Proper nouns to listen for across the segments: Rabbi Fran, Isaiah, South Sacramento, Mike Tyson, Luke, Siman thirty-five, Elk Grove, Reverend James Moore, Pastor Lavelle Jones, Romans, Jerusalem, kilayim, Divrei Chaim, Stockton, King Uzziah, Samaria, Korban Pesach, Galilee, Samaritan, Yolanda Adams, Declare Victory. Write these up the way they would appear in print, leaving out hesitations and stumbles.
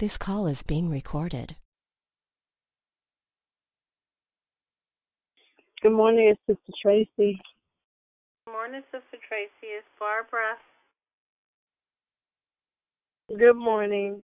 This call is being recorded. Good morning, it's Sister Tracy. Good morning, Sister Tracy. It's Barbara. Good morning.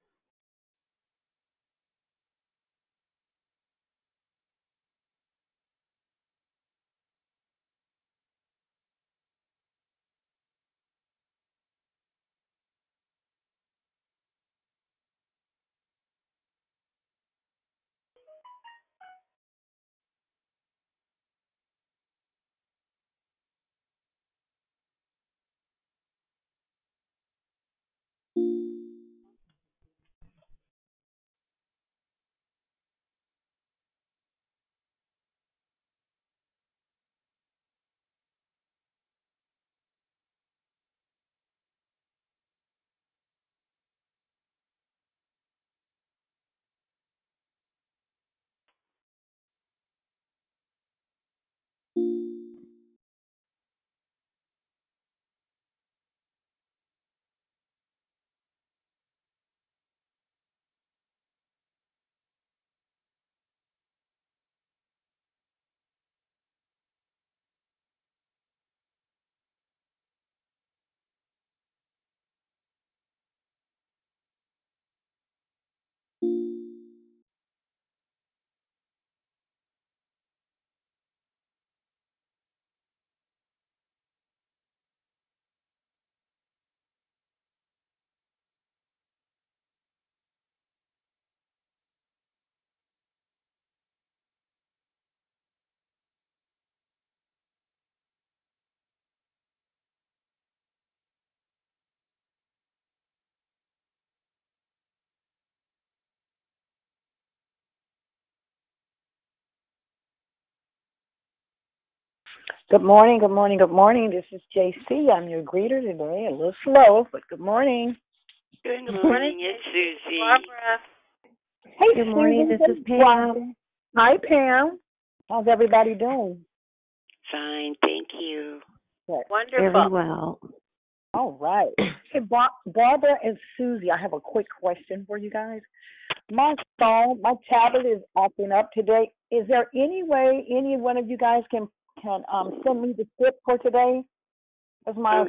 Good morning. This is JC. I'm your greeter today. A little slow, but good morning. Good morning. It's Susie. Barbara. Hey, good morning. Susan. This is Pam. Hi, Pam. How's everybody doing? Fine, thank you. Good. Wonderful. Very well. All right. Hey, Barbara and Susie, I have a quick question for you guys. My phone, my tablet is acting up today. Is there any way any one of you guys can send me the script for today? Because my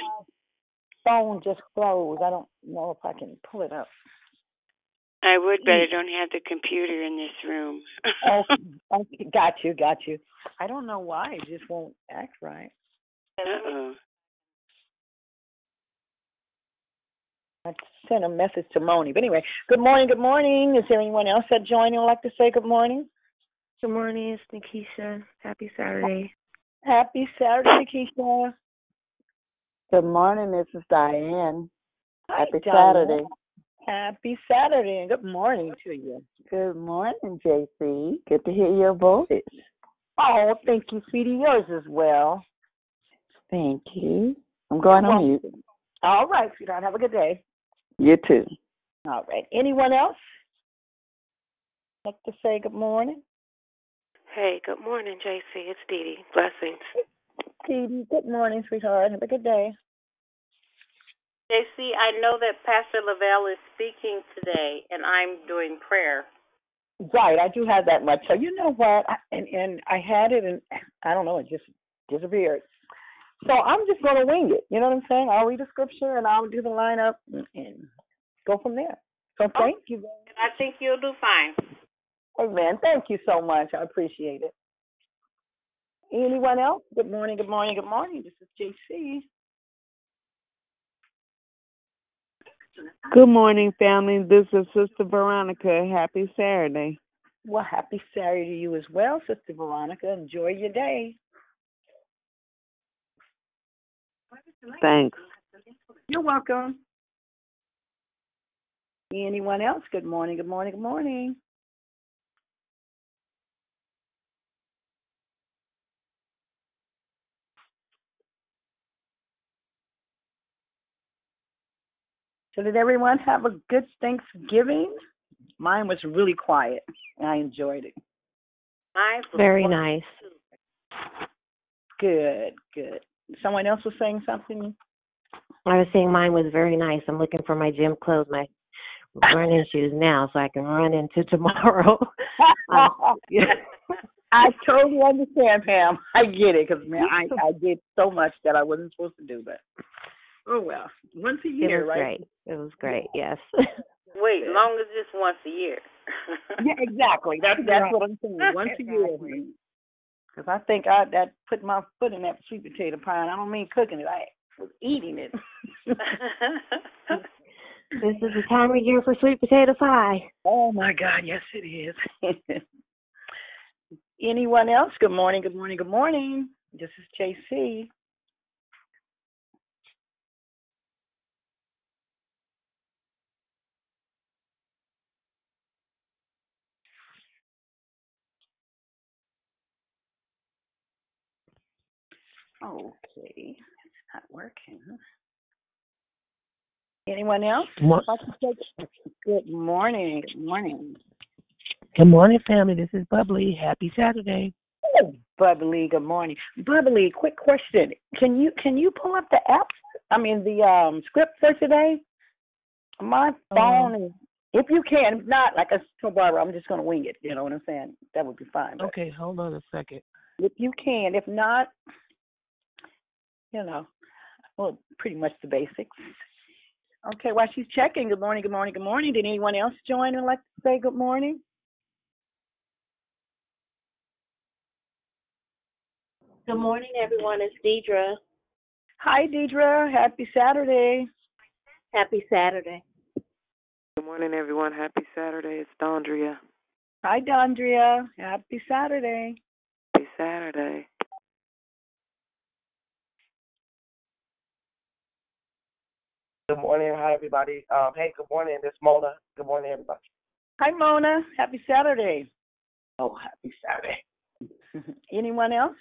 phone just froze. I don't know if I can pull it up. I would, but I don't have the computer in this room. Okay. Got you. I don't know why. It just won't act right. Uh-oh. I sent a message to Moni. But anyway, good morning. Is there anyone else that joined and would like to say good morning? Good morning. It's Nikisha. Happy Saturday. Happy Saturday, Keisha. Good morning, Mrs. Diane. Happy Saturday. Happy Saturday, and good morning to you. Good morning, JC. Good to hear your voice. Oh, thank you, sweetie. Yours as well. Thank you. I'm going on mute. All right, sweetheart. Have a good day. You too. All right. Anyone else like to say good morning? Hey, good morning, JC. It's Dee Dee. Blessings. Dee Dee, good morning, sweetheart. Have a good day. JC, I know that Pastor Lavelle is speaking today, and I'm doing prayer. Right, I do have that much. So you know what? And I had it, and I don't know, it just disappeared. So I'm just going to wing it. You know what I'm saying? I'll read the scripture, and I'll do the lineup, and go from there. So thank you. And I think you'll do fine. Amen. Thank you so much. I appreciate it. Anyone else? Good morning. This is JC. Good morning, family. This is Sister Veronica. Happy Saturday. Well, happy Saturday to you as well, Sister Veronica. Enjoy your day. Thanks. You're welcome. Anyone else? Good morning. So did everyone have a good Thanksgiving? Mine was really quiet, and I enjoyed it. Very nice. Good. Someone else was saying something? I was saying mine was very nice. I'm looking for my gym clothes, my running shoes now so I can run into tomorrow. I totally understand, Pam. I get it, because, man, I did so much that I wasn't supposed to do, but, oh, well, once a year, right? It was great, yes. Wait, long as it's once a year. Yeah, exactly. That's what I'm saying, once a year. Because I think I put my foot in that sweet potato pie, and I don't mean cooking it. I was eating it. This is the time of year for sweet potato pie. Oh, my God, yes, it is. Anyone else? Good morning, good morning, good morning. This is JC. Okay, it's not working. Anyone else? Good morning, good morning. Good morning, family. This is Bubbly. Happy Saturday. Oh, Bubbly, good morning. Bubbly, quick question. Can you pull up the app? I mean, the script for today? My phone is, if you can. If not, like I told Barbara, I'm just going to wing it. You know what I'm saying? That would be fine. But okay, hold on a second. If you can. If not, you know, well, pretty much the basics. Okay, while she's checking, good morning, good morning, good morning. Did anyone else join and like to say good morning? Good morning, everyone. It's Deidre. Hi, Deidre. Happy Saturday. Happy Saturday. Good morning, everyone. Happy Saturday. It's Dondria. Hi, Dondria. Happy Saturday. Happy Saturday. Good morning. Hi, everybody. Hey, good morning. It's Mona. Good morning, everybody. Hi, Mona. Happy Saturday. Oh, happy Saturday. Anyone else?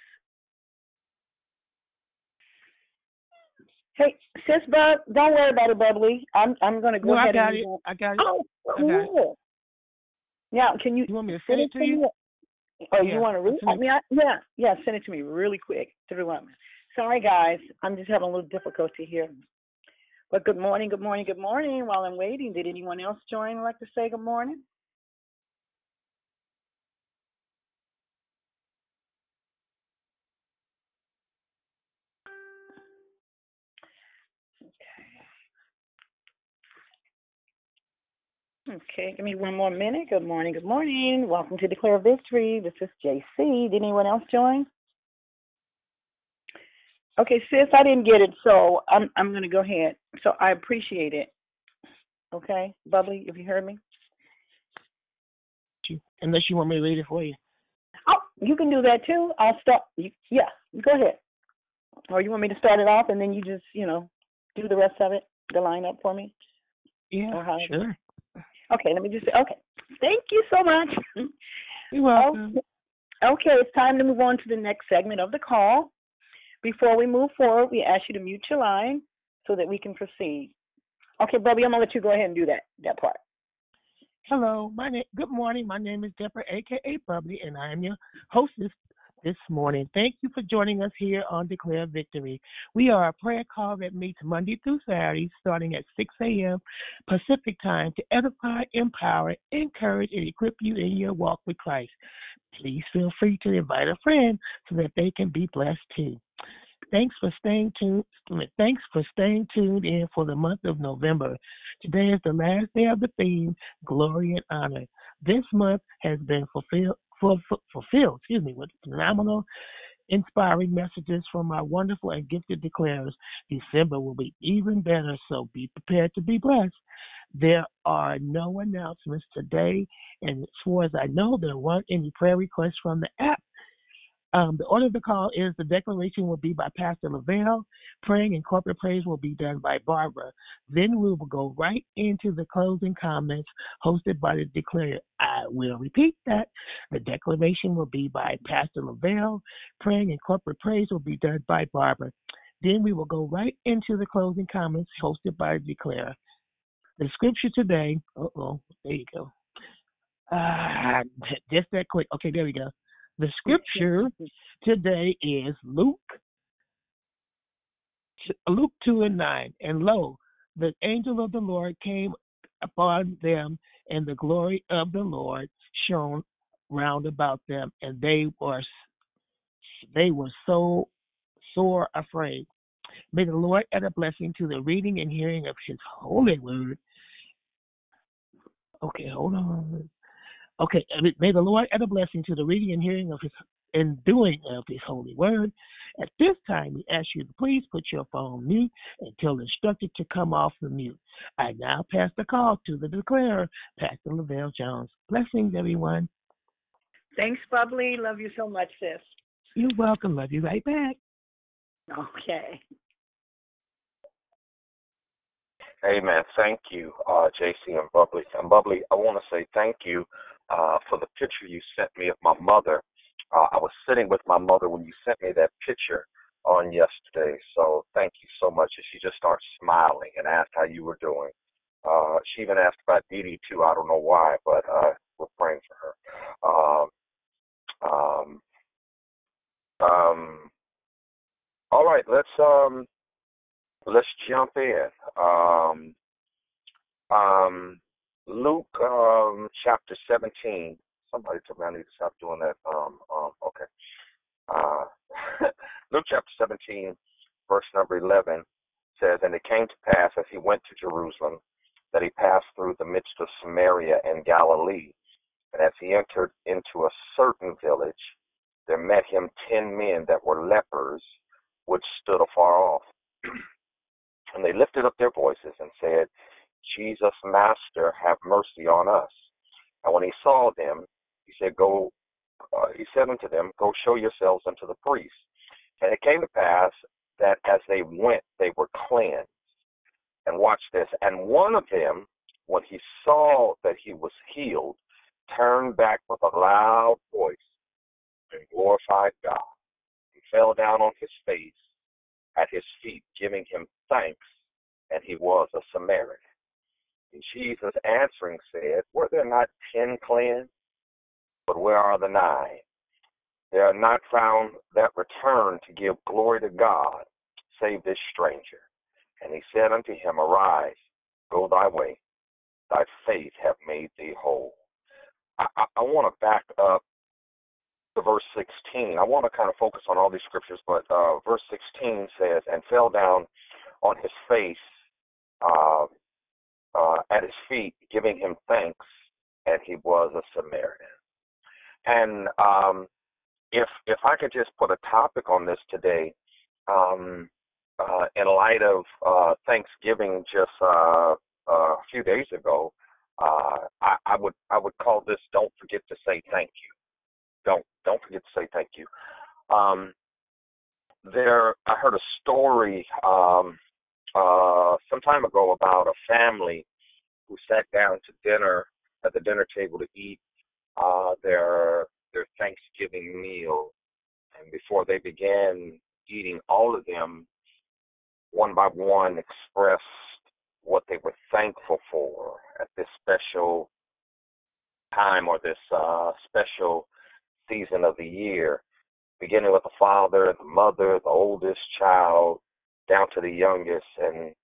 Hey, sis, Bub, don't worry about it, Bubbly. I'm going to go ahead and do that. I got it. Oh, cool. Now, can you want me to send it to you? Oh, yeah. You want to read it? Yeah, send it to me really quick. Sorry, guys. I'm just having a little difficulty here. But good morning, good morning, good morning. While I'm waiting, did anyone else join and like to say good morning? Okay, give me one more minute. Good morning, good morning. Welcome to Declare Victory. This is JC. Did anyone else join? Okay, sis, I didn't get it, so I'm going to go ahead. So I appreciate it. Okay, Bubbly, if you heard me. Unless you want me to read it for you. Oh, you can do that too. I'll start. Yeah, go ahead. Or you want me to start it off and then you just, do the rest of it, the lineup for me? Yeah, sure. Okay, let me just say, okay, thank you so much. You're welcome. Okay, it's time to move on to the next segment of the call. Before we move forward, we ask you to mute your line so that we can proceed. Okay, Bubby, I'm going to let you go ahead and do that part. Hello, good morning. My name is Deborah, a.k.a. Bubbly, and I am your hostess this morning. Thank you for joining us here on Declare Victory. We are a prayer call that meets Monday through Saturday, starting at 6 a.m. Pacific time to edify, empower, encourage, and equip you in your walk with Christ. Please feel free to invite a friend so that they can be blessed too. Thanks for staying tuned in for the month of November. Today is the last day of the theme, Glory and Honor. This month has been fulfilled, with phenomenal, inspiring messages from our wonderful and gifted declarers. December will be even better, so be prepared to be blessed. There are no announcements today, and as far as I know, there weren't any prayer requests from the app. The order of the call is the declaration will be by Pastor Lavelle. Praying and corporate praise will be done by Barbara. Then we will go right into the closing comments hosted by the declarer. I will repeat that. The declaration will be by Pastor Lavelle. Praying and corporate praise will be done by Barbara. Then we will go right into the closing comments hosted by the declarer. The scripture today, there you go. Just that quick. Okay, there we go. The scripture today is Luke 2:9. And lo, the angel of the Lord came upon them, and the glory of the Lord shone round about them, and they were so sore afraid. May the Lord add a blessing to the reading and hearing of his holy word. Okay, hold on. Okay, may the Lord add a blessing to the reading and hearing of his and doing of his holy word. At this time, we ask you to please put your phone on mute until instructed to come off the mute. I now pass the call to the declarer, Pastor Lavelle Jones. Blessings, everyone. Thanks, Bubbly. Love you so much, sis. You're welcome. Love you right back. Okay. Amen. Thank you, JC and Bubbly. And Bubbly, I want to say thank you for the picture you sent me of my mother. I was sitting with my mother when you sent me that picture on yesterday, so thank you so much. And she just starts smiling and asked how you were doing. She even asked about Dee Dee, too. I don't know why, but we're praying for her. All right, let's jump in. Luke chapter 17. Somebody told me I need to stop doing that. Okay. Luke chapter 17, verse number 11 says, "And it came to pass as he went to Jerusalem that he passed through the midst of Samaria and Galilee. And as he entered into a certain village, there met him 10 men that were lepers, which stood afar off. And they lifted up their voices and said, 'Jesus, Master, have mercy on us.' And when he saw them, he said, he said unto them, 'Go show yourselves unto the priests.' And it came to pass that as they went, they were cleansed." And watch this. "And one of them, when he saw that he was healed, turned back with a loud voice and glorified God. He fell down on his face at his feet, giving him thanks, and he was a Samaritan. And Jesus answering said, 'Were there not 10 cleansed? But where are the 9? They are not found that return to give glory to God, save this stranger.' And he said unto him, 'Arise, go thy way, thy faith hath made thee whole.'" I want to back up to verse 16. I want to kind of focus on all these scriptures, but verse 16 says, "And fell down on his face at his feet, giving him thanks, and he was a Samaritan." And if I could just put a topic on this today, in light of Thanksgiving just a few days ago, I would call this "Don't forget to say thank you." Don't forget to say thank you. I heard a story some time ago about a family who sat down to dinner at the dinner table to eat their Thanksgiving meal, and before they began eating, all of them, one by one, expressed what they were thankful for at this special time or this special season of the year, beginning with the father, the mother, the oldest child, down to the youngest, and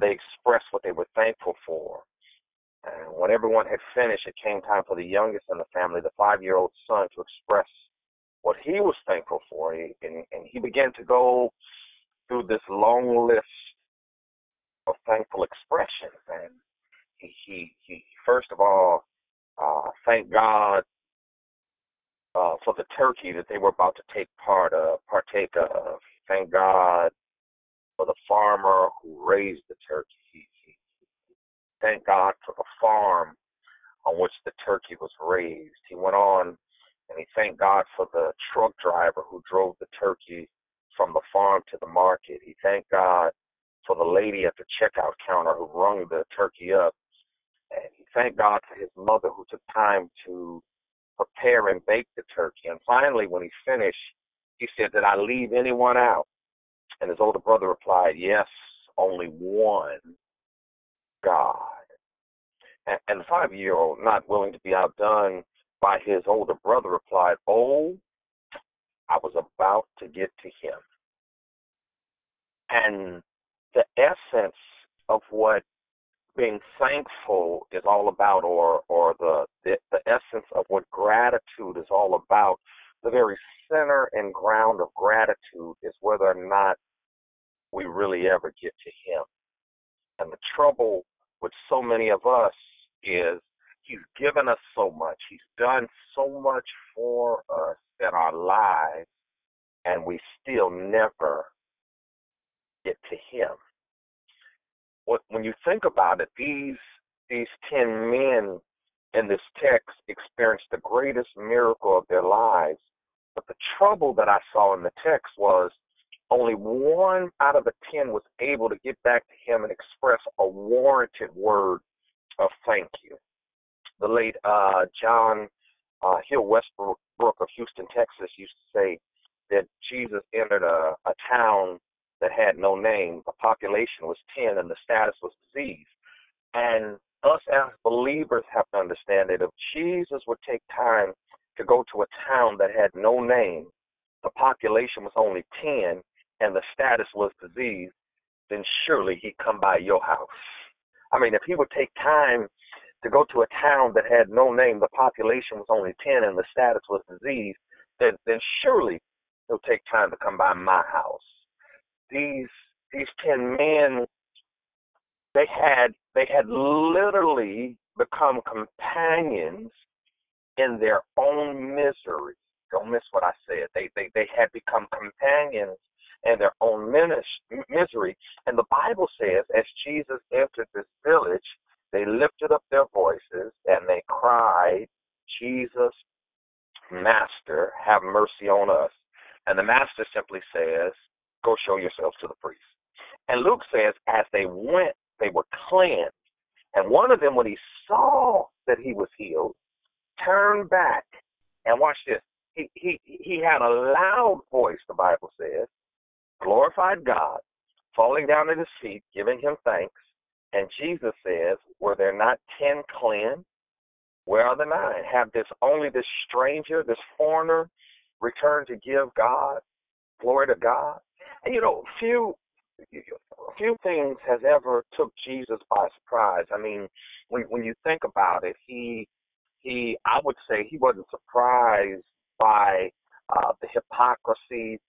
they expressed what they were thankful for. And when everyone had finished, it came time for the youngest in the family, the 5-year-old son, to express what he was thankful for. And he began to go through this long list of thankful expressions. And he first of all, thanked God for the turkey that they were about to partake of. He thanked God for the farmer who raised the turkey. He thanked God for the farm on which the turkey was raised. He went on and he thanked God for the truck driver who drove the turkey from the farm to the market. He thanked God for the lady at the checkout counter who rung the turkey up. And he thanked God for his mother who took time to prepare and bake the turkey. And finally, when he finished, he said, "Did I leave anyone out?" And his older brother replied, "Yes, only one, God." And the 5-year-old, not willing to be outdone by his older brother, replied, "Oh, I was about to get to him." And the essence of what being thankful is all about, or the essence of what gratitude is all about, the very center and ground of gratitude is whether or not we really ever get to him. And the trouble with so many of us is he's given us so much. He's done so much for us in our lives, and we still never get to him. When you think about it, these 10 men in this text experienced the greatest miracle of their lives. But the trouble that I saw in the text was only one out of the 10 was able to get back to him and express a warranted word of thank you. The late John Hill Westbrook of Houston, Texas, used to say that Jesus entered a town that had no name. The population was 10 and the status was disease. And us as believers have to understand that if Jesus would take time to go to a town that had no name, the population was only 10 and the status was disease, then surely he'd come by your house. I mean, if he would take time to go to a town that had no name, the population was only 10 and the status was disease, then surely he'll take time to come by my house. These 10 men, they had literally become companions in their own misery. Don't miss what I said. They had become companions in their own misery. And the Bible says, as Jesus entered this village, they lifted up their voices and they cried, "Jesus, Master, have mercy on us." And the Master simply says, "Go show yourselves to the priest." And Luke says, as they went, they were cleansed. And one of them, when he saw that he was healed, turned back. And watch this. He had a loud voice, the Bible says, glorified God, falling down at his feet, giving him thanks. And Jesus says, "Were there not 10 cleansed? Where are the 9? Have only this stranger, this foreigner, returned to give God glory to God?" And, you know, few things has ever took Jesus by surprise. I mean, when you think about it, he I would say he wasn't surprised by the hypocrisy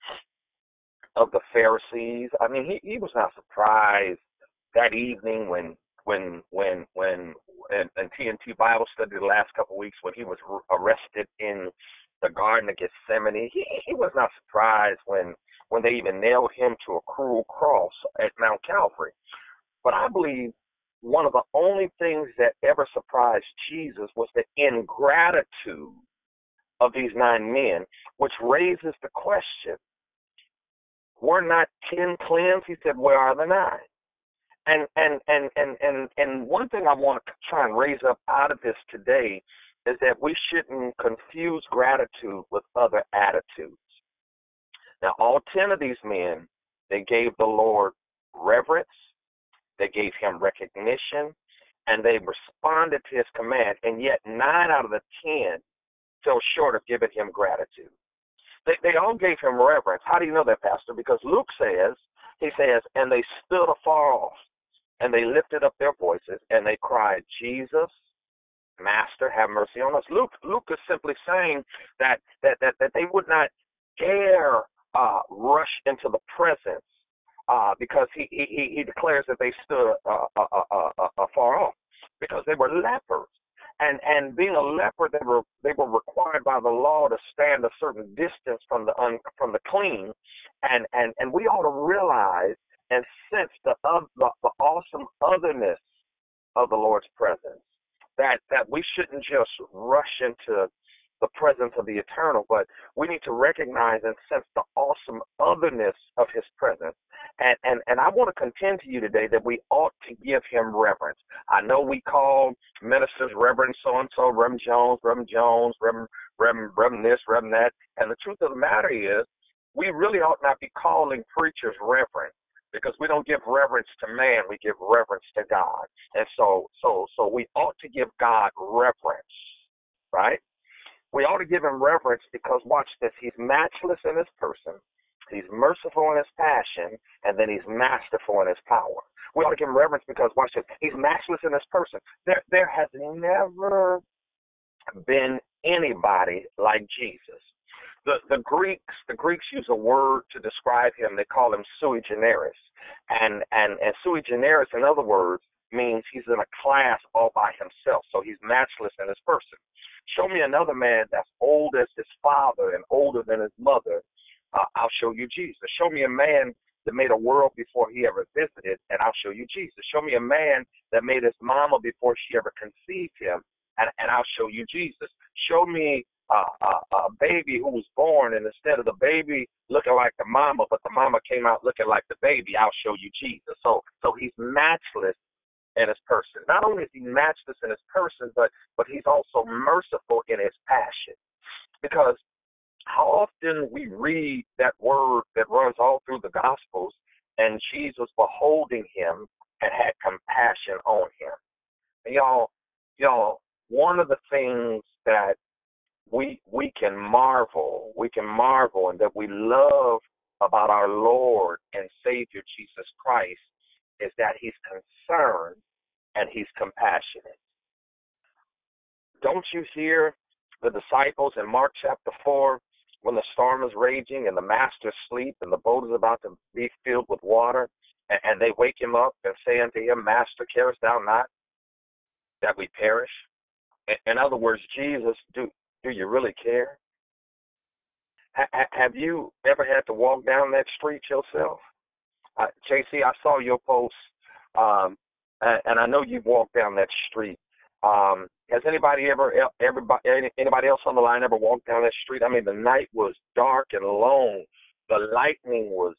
of the Pharisees. I mean, he was not surprised that evening when in TNT Bible study the last couple of weeks when he was arrested in the Garden of Gethsemane. He was not surprised when they even nailed him to a cruel cross at Mount Calvary. But I believe one of the only things that ever surprised Jesus was the ingratitude of these 9 men, which raises the question, were not 10 cleansed? He said, "Where are the 9? And one thing I want to try and raise up out of this today is that we shouldn't confuse gratitude with other attitudes. Now, all 10 of these men, they gave the Lord reverence, they gave him recognition, and they responded to his command, and yet 9 out of the 10 fell short of giving him gratitude. They all gave him reverence. How do you know that, Pastor? Because Luke says, he says, "And they stood afar off, and they lifted up their voices, and they cried, 'Jesus, Master, have mercy on us.'" Luke is simply saying that they would not dare rush into the presence because he declares that they stood afar off because they were lepers, and being a leper, they were required by the law to stand a certain distance from the clean, and we ought to realize and sense the awesome otherness of the Lord's presence. That we shouldn't just rush into the presence of the eternal, but we need to recognize and sense the awesome otherness of his presence. And I want to contend to you today that we ought to give him reverence. I know we call ministers Reverend so-and-so, Reverend Jones, Reverend this, Reverend that. And the truth of the matter is we really ought not be calling preachers reverend, because we don't give reverence to man, we give reverence to God. And so we ought to give God reverence, right? We ought to give him reverence because, watch this, he's matchless in his person, He's merciful in his passion, and then he's masterful in his power. We ought to give him reverence because, watch this, he's matchless in his person. There has never been anybody like Jesus. The Greeks use a word to describe him. They call him sui generis. And sui generis, in other words, means he's in a class all by himself, so he's matchless in his person. Show me another man that's old as his father and older than his mother. I'll show you Jesus. Show me a man that made a world before he ever visited, and I'll show you Jesus. Show me a man that made his mama before she ever conceived him, and I'll show you Jesus. Show me a baby who was born, and instead of the baby looking like the mama, but the mama came out looking like the baby, I'll show you Jesus. So he's matchless in his person. Not only is he matchless in his person, but he's also merciful in his passion. Because how often we read that word that runs all through the Gospels, and Jesus beholding him and had compassion on him. And y'all, one of the things that we can marvel and that we love about our Lord and Savior Jesus Christ is that he's concerned and he's compassionate. Don't you hear the disciples in Mark chapter 4 when the storm is raging and the master's asleep and the boat is about to be filled with water, and they wake him up and say unto him, Master, carest thou not that we perish? In other words, Jesus, do you really care? Have you ever had to walk down that street yourself? JC, I saw your post, and I know you've walked down that street. Has anybody else on the line ever walked down that street? I mean, the night was dark and long. The lightning was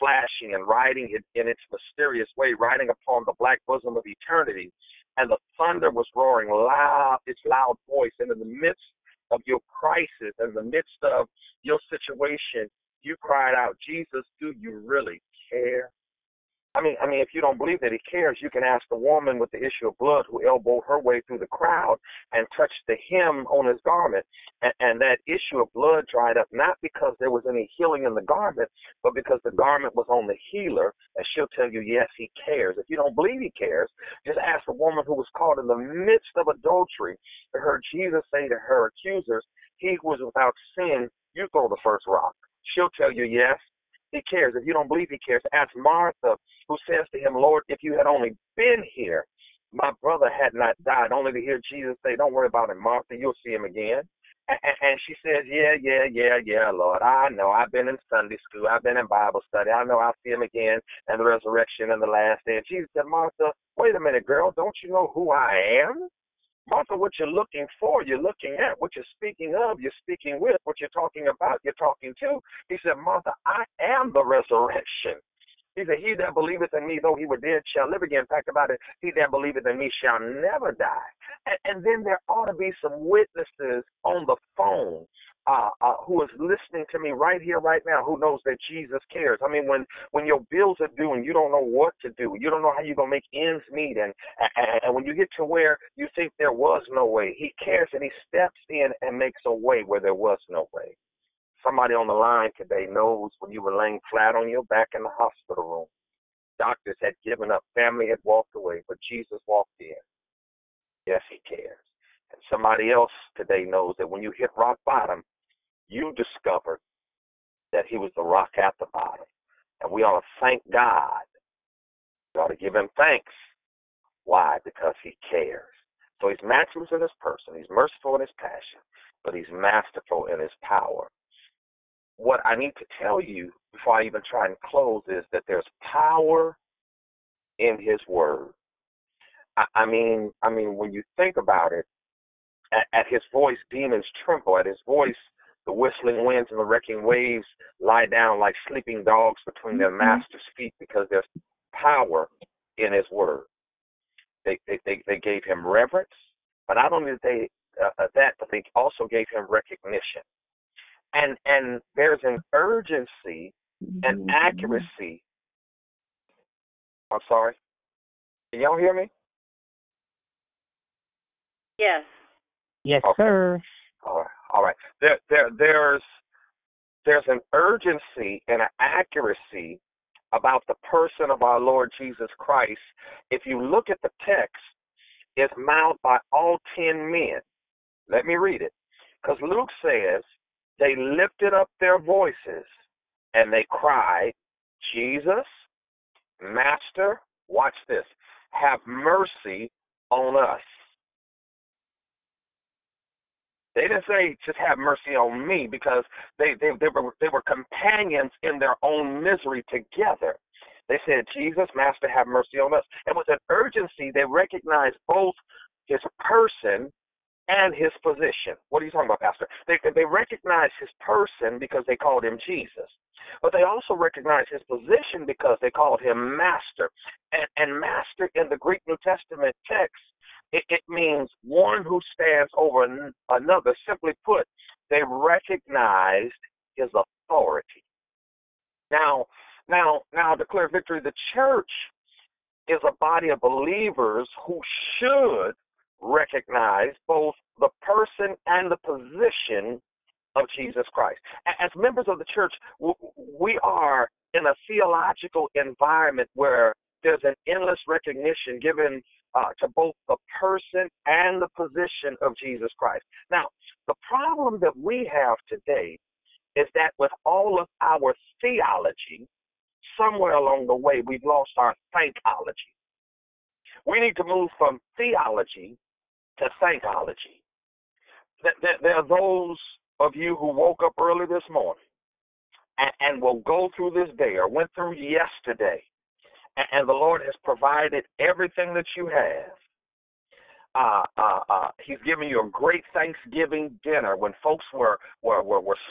flashing and riding in its mysterious way, riding upon the black bosom of eternity. And the thunder was roaring loud, its loud voice. And in the midst of your crisis, in the midst of your situation, you cried out, Jesus, do you really care? I mean, if you don't believe that he cares, you can ask the woman with the issue of blood who elbowed her way through the crowd and touched the hem on his garment. And that issue of blood dried up, not because there was any healing in the garment, but because the garment was on the healer. And she'll tell you, yes, he cares. If you don't believe he cares, just ask the woman who was caught in the midst of adultery and heard Jesus say to her accusers, he who is without sin, you throw the first rock. She'll tell you, yes, he cares. If you don't believe he cares, ask Martha, who says to him, Lord, if you had only been here, my brother had not died, only to hear Jesus say, don't worry about him, Martha, you'll see him again. And she says, yeah, Lord, I know. I've been in Sunday school. I've been in Bible study. I know I'll see him again and the resurrection and the last day. And Jesus said, Martha, wait a minute, girl, don't you know who I am? Martha, what you're looking for, you're looking at. What you're speaking of, you're speaking with. What you're talking about, you're talking to. He said, Martha, I am the resurrection. He said, he that believeth in me, though he were dead, shall live again. In fact, about it, he that believeth in me shall never die. And then there ought to be some witnesses on the phone who is listening to me right here, right now, who knows that Jesus cares. I mean, when your bills are due and you don't know what to do, you don't know how you're going to make ends meet, and when you get to where you think there was no way, he cares and he steps in and makes a way where there was no way. Somebody on the line today knows when you were laying flat on your back in the hospital room, doctors had given up, family had walked away, but Jesus walked in. Yes, he cares. And somebody else today knows that when you hit rock bottom, you discovered that he was the rock at the bottom. And we ought to thank God. We ought to give him thanks. Why? Because he cares. So he's matchless in his person. He's merciful in his passion, but he's masterful in his power. What I need to tell you before I even try and close is that there's power in his word. I mean, when you think about it, at his voice, demons tremble. At his voice, the whistling winds and the wrecking waves lie down like sleeping dogs between their master's feet, because there's power in his word. They gave him reverence, but not only did they that, but they also gave him recognition. And there's an urgency and accuracy. I'm sorry. Can y'all hear me? Yes. Yes, okay. Sir. All right. There's There's an urgency and an accuracy about the person of our Lord Jesus Christ. If you look at the text, it's mouthed by all 10 men. Let me read it. Because Luke says, they lifted up their voices and they cried, Jesus, Master, watch this, have mercy on us. They didn't say, just have mercy on me, because they were companions in their own misery together. They said, Jesus, Master, have mercy on us. And with an urgency, they recognized both his person and his position. What are you talking about, Pastor? They recognized his person because they called him Jesus. But they also recognized his position because they called him Master. And Master in the Greek New Testament text, it means one who stands over another. Simply put, they recognized his authority. Now, Declare Victory, the church is a body of believers who should recognize both the person and the position of Jesus Christ. As members of the church, we are in a theological environment where there's an endless recognition given to both the person and the position of Jesus Christ. Now, the problem that we have today is that with all of our theology, somewhere along the way, we've lost our thankology. We need to move from theology to thankology. There are those of you who woke up early this morning and will go through this day or went through yesterday, and the Lord has provided everything that you have. He's given you a great Thanksgiving dinner when folks were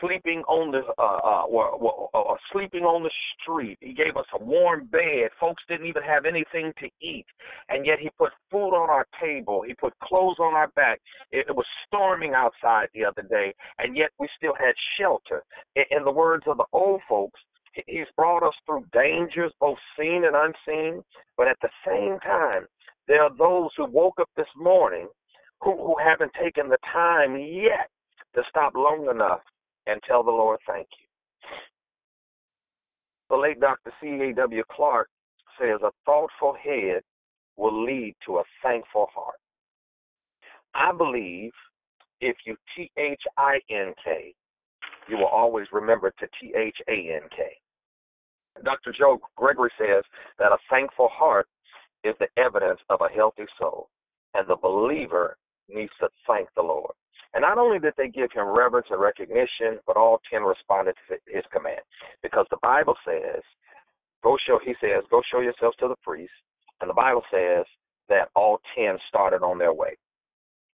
sleeping on the sleeping on the street. He gave us a warm bed. Folks didn't even have anything to eat, and yet he put food on our table. He put clothes on our back. It was storming outside the other day, and yet we still had shelter. In the words of the old folks, he's brought us through dangers, both seen and unseen, but at the same time, there are those who woke up this morning who haven't taken the time yet to stop long enough and tell the Lord thank you. The late Dr. C.A.W. Clark says, a thoughtful head will lead to a thankful heart. I believe if you T-H-I-N-K, you will always remember to T-H-A-N-K. Dr. Joe Gregory says that a thankful heart is the evidence of a healthy soul, and the believer needs to thank the Lord. And not only did they give him reverence and recognition, but all 10 responded to his command. Because the Bible says, go show yourselves to the priest. And the Bible says that all 10 started on their way.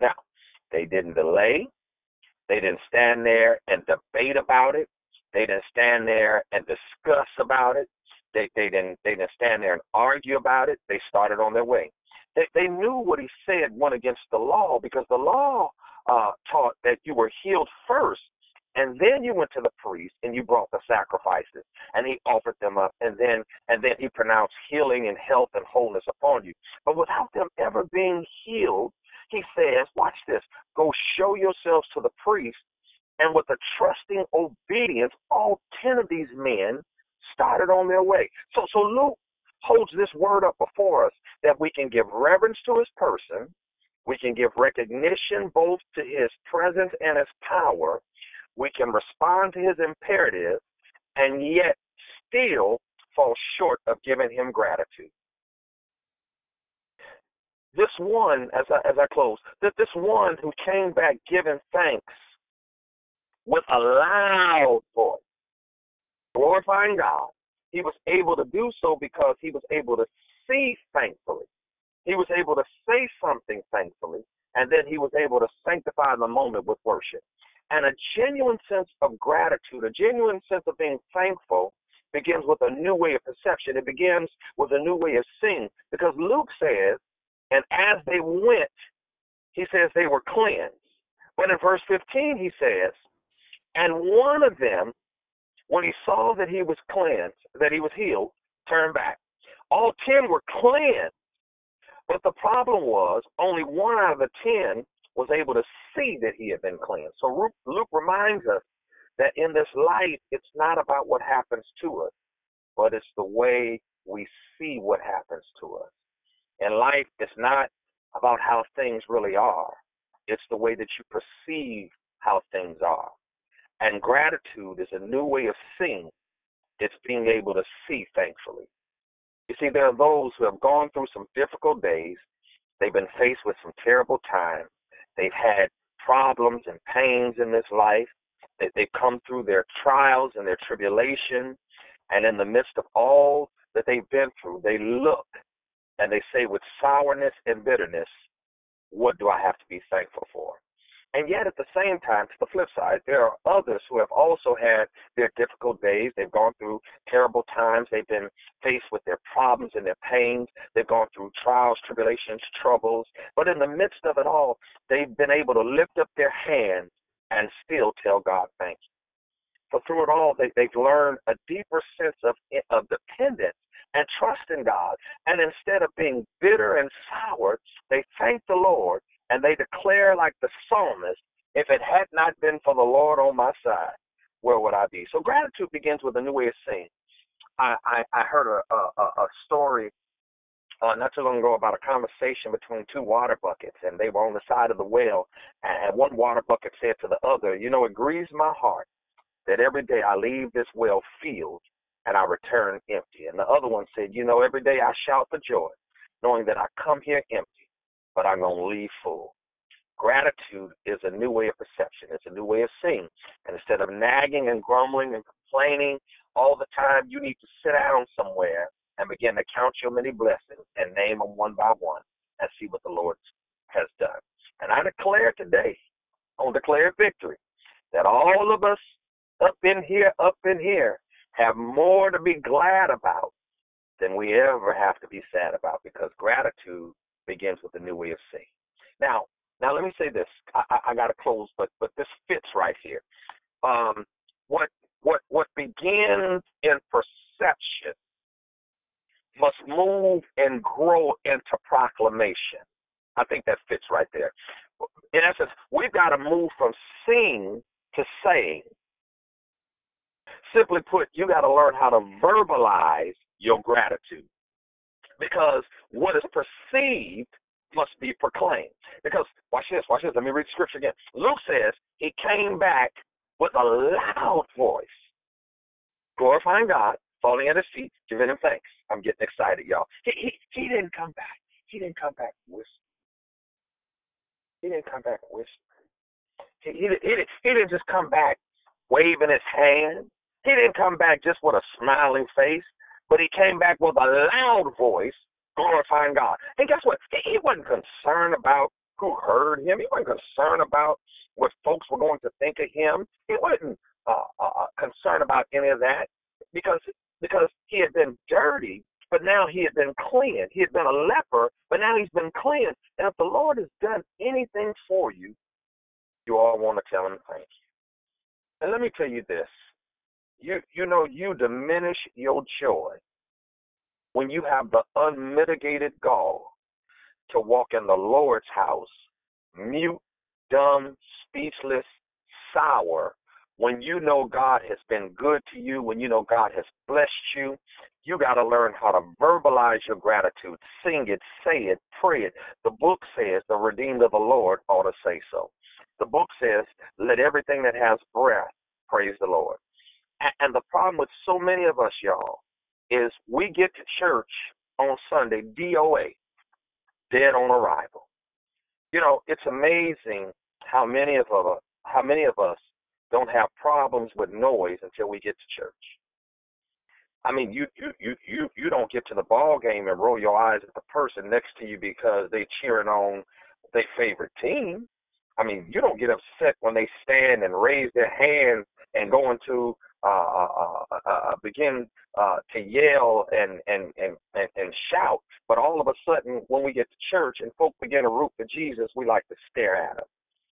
Now, they didn't delay. They didn't stand there and debate about it. They didn't stand there and discuss about it. They didn't stand there and argue about it. They started on their way. They knew what he said went against the law, because the law taught that you were healed first, and then you went to the priest and you brought the sacrifices, and he offered them up, and then he pronounced healing and health and wholeness upon you. But without them ever being healed, he says, watch this, go show yourselves to the priest. And with a trusting obedience, all 10 of these men started on their way. So Luke holds this word up before us that we can give reverence to his person, we can give recognition both to his presence and his power, we can respond to his imperative, and yet still fall short of giving him gratitude. This one, as I close, that this one who came back giving thanks with a loud voice, glorifying God, he was able to do so because he was able to see thankfully. He was able to say something thankfully, and then he was able to sanctify the moment with worship. And a genuine sense of gratitude, a genuine sense of being thankful, begins with a new way of perception. It begins with a new way of seeing, because Luke says, and as they went, he says they were cleansed. But in verse 15, he says, and one of them, when he saw that he was cleansed, that he was healed, turned back. All 10 were cleansed, but the problem was only one out of the 10 was able to see that he had been cleansed. So Luke reminds us that in this life, it's not about what happens to us, but it's the way we see what happens to us. And life is not about how things really are. It's the way that you perceive how things are. And gratitude is a new way of seeing. It's being able to see thankfully. You see, there are those who have gone through some difficult days. They've been faced with some terrible times. They've had problems and pains in this life. They've come through their trials and their tribulation. And in the midst of all that they've been through, they look and they say with sourness and bitterness, what do I have to be thankful for? And yet at the same time, to the flip side, there are others who have also had their difficult days. They've gone through terrible times. They've been faced with their problems and their pains. They've gone through trials, tribulations, troubles. But in the midst of it all, they've been able to lift up their hands and still tell God thank you. So through it all, they've learned a deeper sense of dependence and trust in God. And instead of being bitter and sour, they thank the Lord. And they declare like the psalmist, if it had not been for the Lord on my side, where would I be? So gratitude begins with a new way of saying. I heard a story not too long ago about a conversation between two water buckets, and they were on the side of the well, and one water bucket said to the other, you know, it grieves my heart that every day I leave this well filled and I return empty. And the other one said, you know, every day I shout for joy, knowing that I come here empty, but I'm going to leave full. Gratitude is a new way of perception. It's a new way of seeing. And instead of nagging and grumbling and complaining all the time, you need to sit down somewhere and begin to count your many blessings and name them one by one and see what the Lord has done. And I declare today on Declare Victory that all of us up in here, have more to be glad about than we ever have to be sad about, because gratitude begins with a new way of seeing. Now let me say this. I got to close, but this fits right here. What begins in perception must move and grow into proclamation. I think that fits right there. In essence, we've got to move from seeing to saying. Simply put, you got to learn how to verbalize your gratitude. Because what is perceived must be proclaimed. Because, watch this. Let me read scripture again. Luke says he came back with a loud voice, glorifying God, falling at his feet, giving him thanks. I'm getting excited, y'all. He didn't come back. He didn't come back whispering. He didn't just come back waving his hand. He didn't come back just with a smiling face. But he came back with a loud voice glorifying God. And guess what? He wasn't concerned about who heard him. He wasn't concerned about what folks were going to think of him. He wasn't concerned about any of that because he had been dirty, but now he had been cleansed. He had been a leper, but now he's been cleansed. And if the Lord has done anything for you, you all want to tell him thank you. And let me tell you this. You know, you diminish your joy when you have the unmitigated gall to walk in the Lord's house, mute, dumb, speechless, sour, when you know God has been good to you, when you know God has blessed you. You got to learn how to verbalize your gratitude, sing it, say it, pray it. The book says the redeemed of the Lord ought to say so. The book says, let everything that has breath praise the Lord. And the problem with so many of us, y'all, is we get to church on Sunday, DOA, dead on arrival. You know, it's amazing how many of us don't have problems with noise until we get to church. I mean, you don't get to the ball game and roll your eyes at the person next to you because they cheering on their favorite team. I mean, you don't get upset when they stand and raise their hands and go into begin to yell and shout. But all of a sudden, when we get to church and folk begin to root for Jesus, we like to stare at them.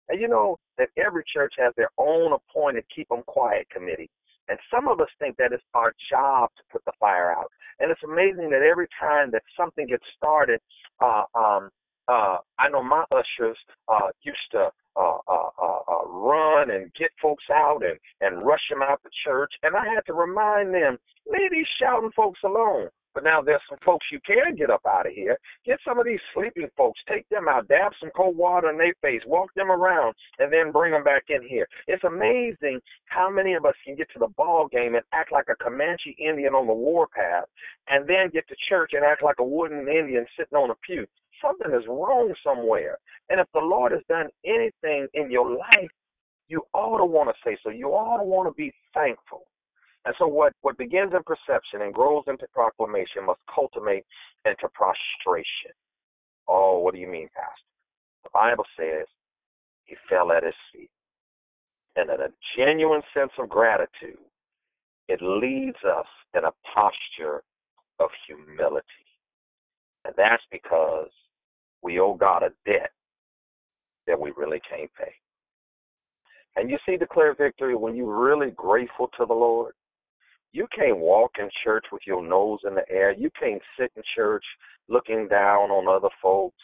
And you know that every church has their own appointed keep them quiet committee. And some of us think that it's our job to put the fire out. And it's amazing that every time that something gets started, I know my ushers used to run run and get folks out and rush them out to church. And I had to remind them, leave these shouting folks alone. But now there's some folks you can get up out of here. Get some of these sleeping folks. Take them out. Dab some cold water in their face. Walk them around and then bring them back in here. It's amazing how many of us can get to the ball game and act like a Comanche Indian on the warpath and then get to church and act like a wooden Indian sitting on a pew. Something is wrong somewhere. And if the Lord has done anything in your life, you ought to want to say so. You ought to want to be thankful. And so what begins in perception and grows into proclamation must cultivate into prostration. Oh, what do you mean, Pastor? The Bible says he fell at his feet. And in a genuine sense of gratitude, it leads us in a posture of humility. And that's because we owe God a debt that we really can't pay. And you see, declare victory when you're really grateful to the Lord. You can't walk in church with your nose in the air. You can't sit in church looking down on other folks.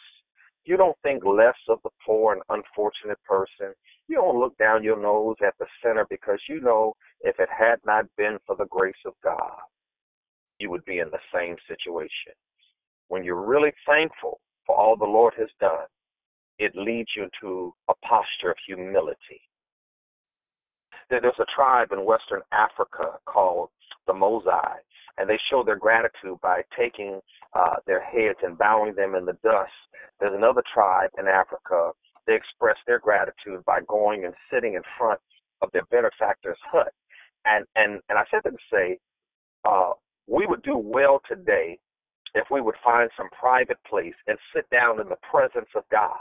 You don't think less of the poor and unfortunate person. You don't look down your nose at the sinner because you know if it had not been for the grace of God, you would be in the same situation. When you're really thankful for all the Lord has done, it leads you to a posture of humility. There's a tribe in Western Africa called the Mosai, and they show their gratitude by taking their heads and bowing them in the dust. There's another tribe in Africa. They express their gratitude by going and sitting in front of their benefactor's hut. And I said to them, we would do well today if we would find some private place and sit down in the presence of God.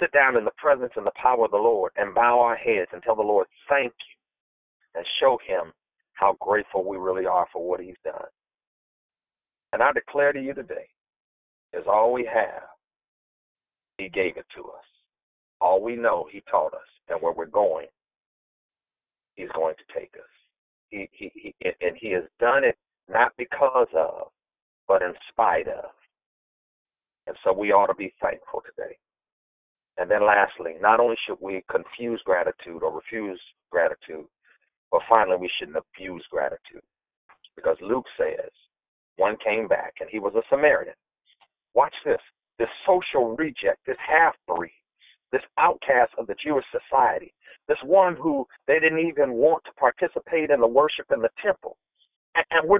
Sit down in the presence and the power of the Lord and bow our heads and tell the Lord, thank you, and show him how grateful we really are for what he's done. And I declare to you today, is all we have, he gave it to us. All we know, he taught us. And where we're going, he's going to take us. He has done it not because of, but in spite of. And so we ought to be thankful today. And then lastly, not only should we confuse gratitude or refuse gratitude, but finally we shouldn't abuse gratitude. Because Luke says, one came back and he was a Samaritan. Watch this. This social reject, this half-breed, this outcast of the Jewish society, this one who they didn't even want to participate in the worship in the temple. And we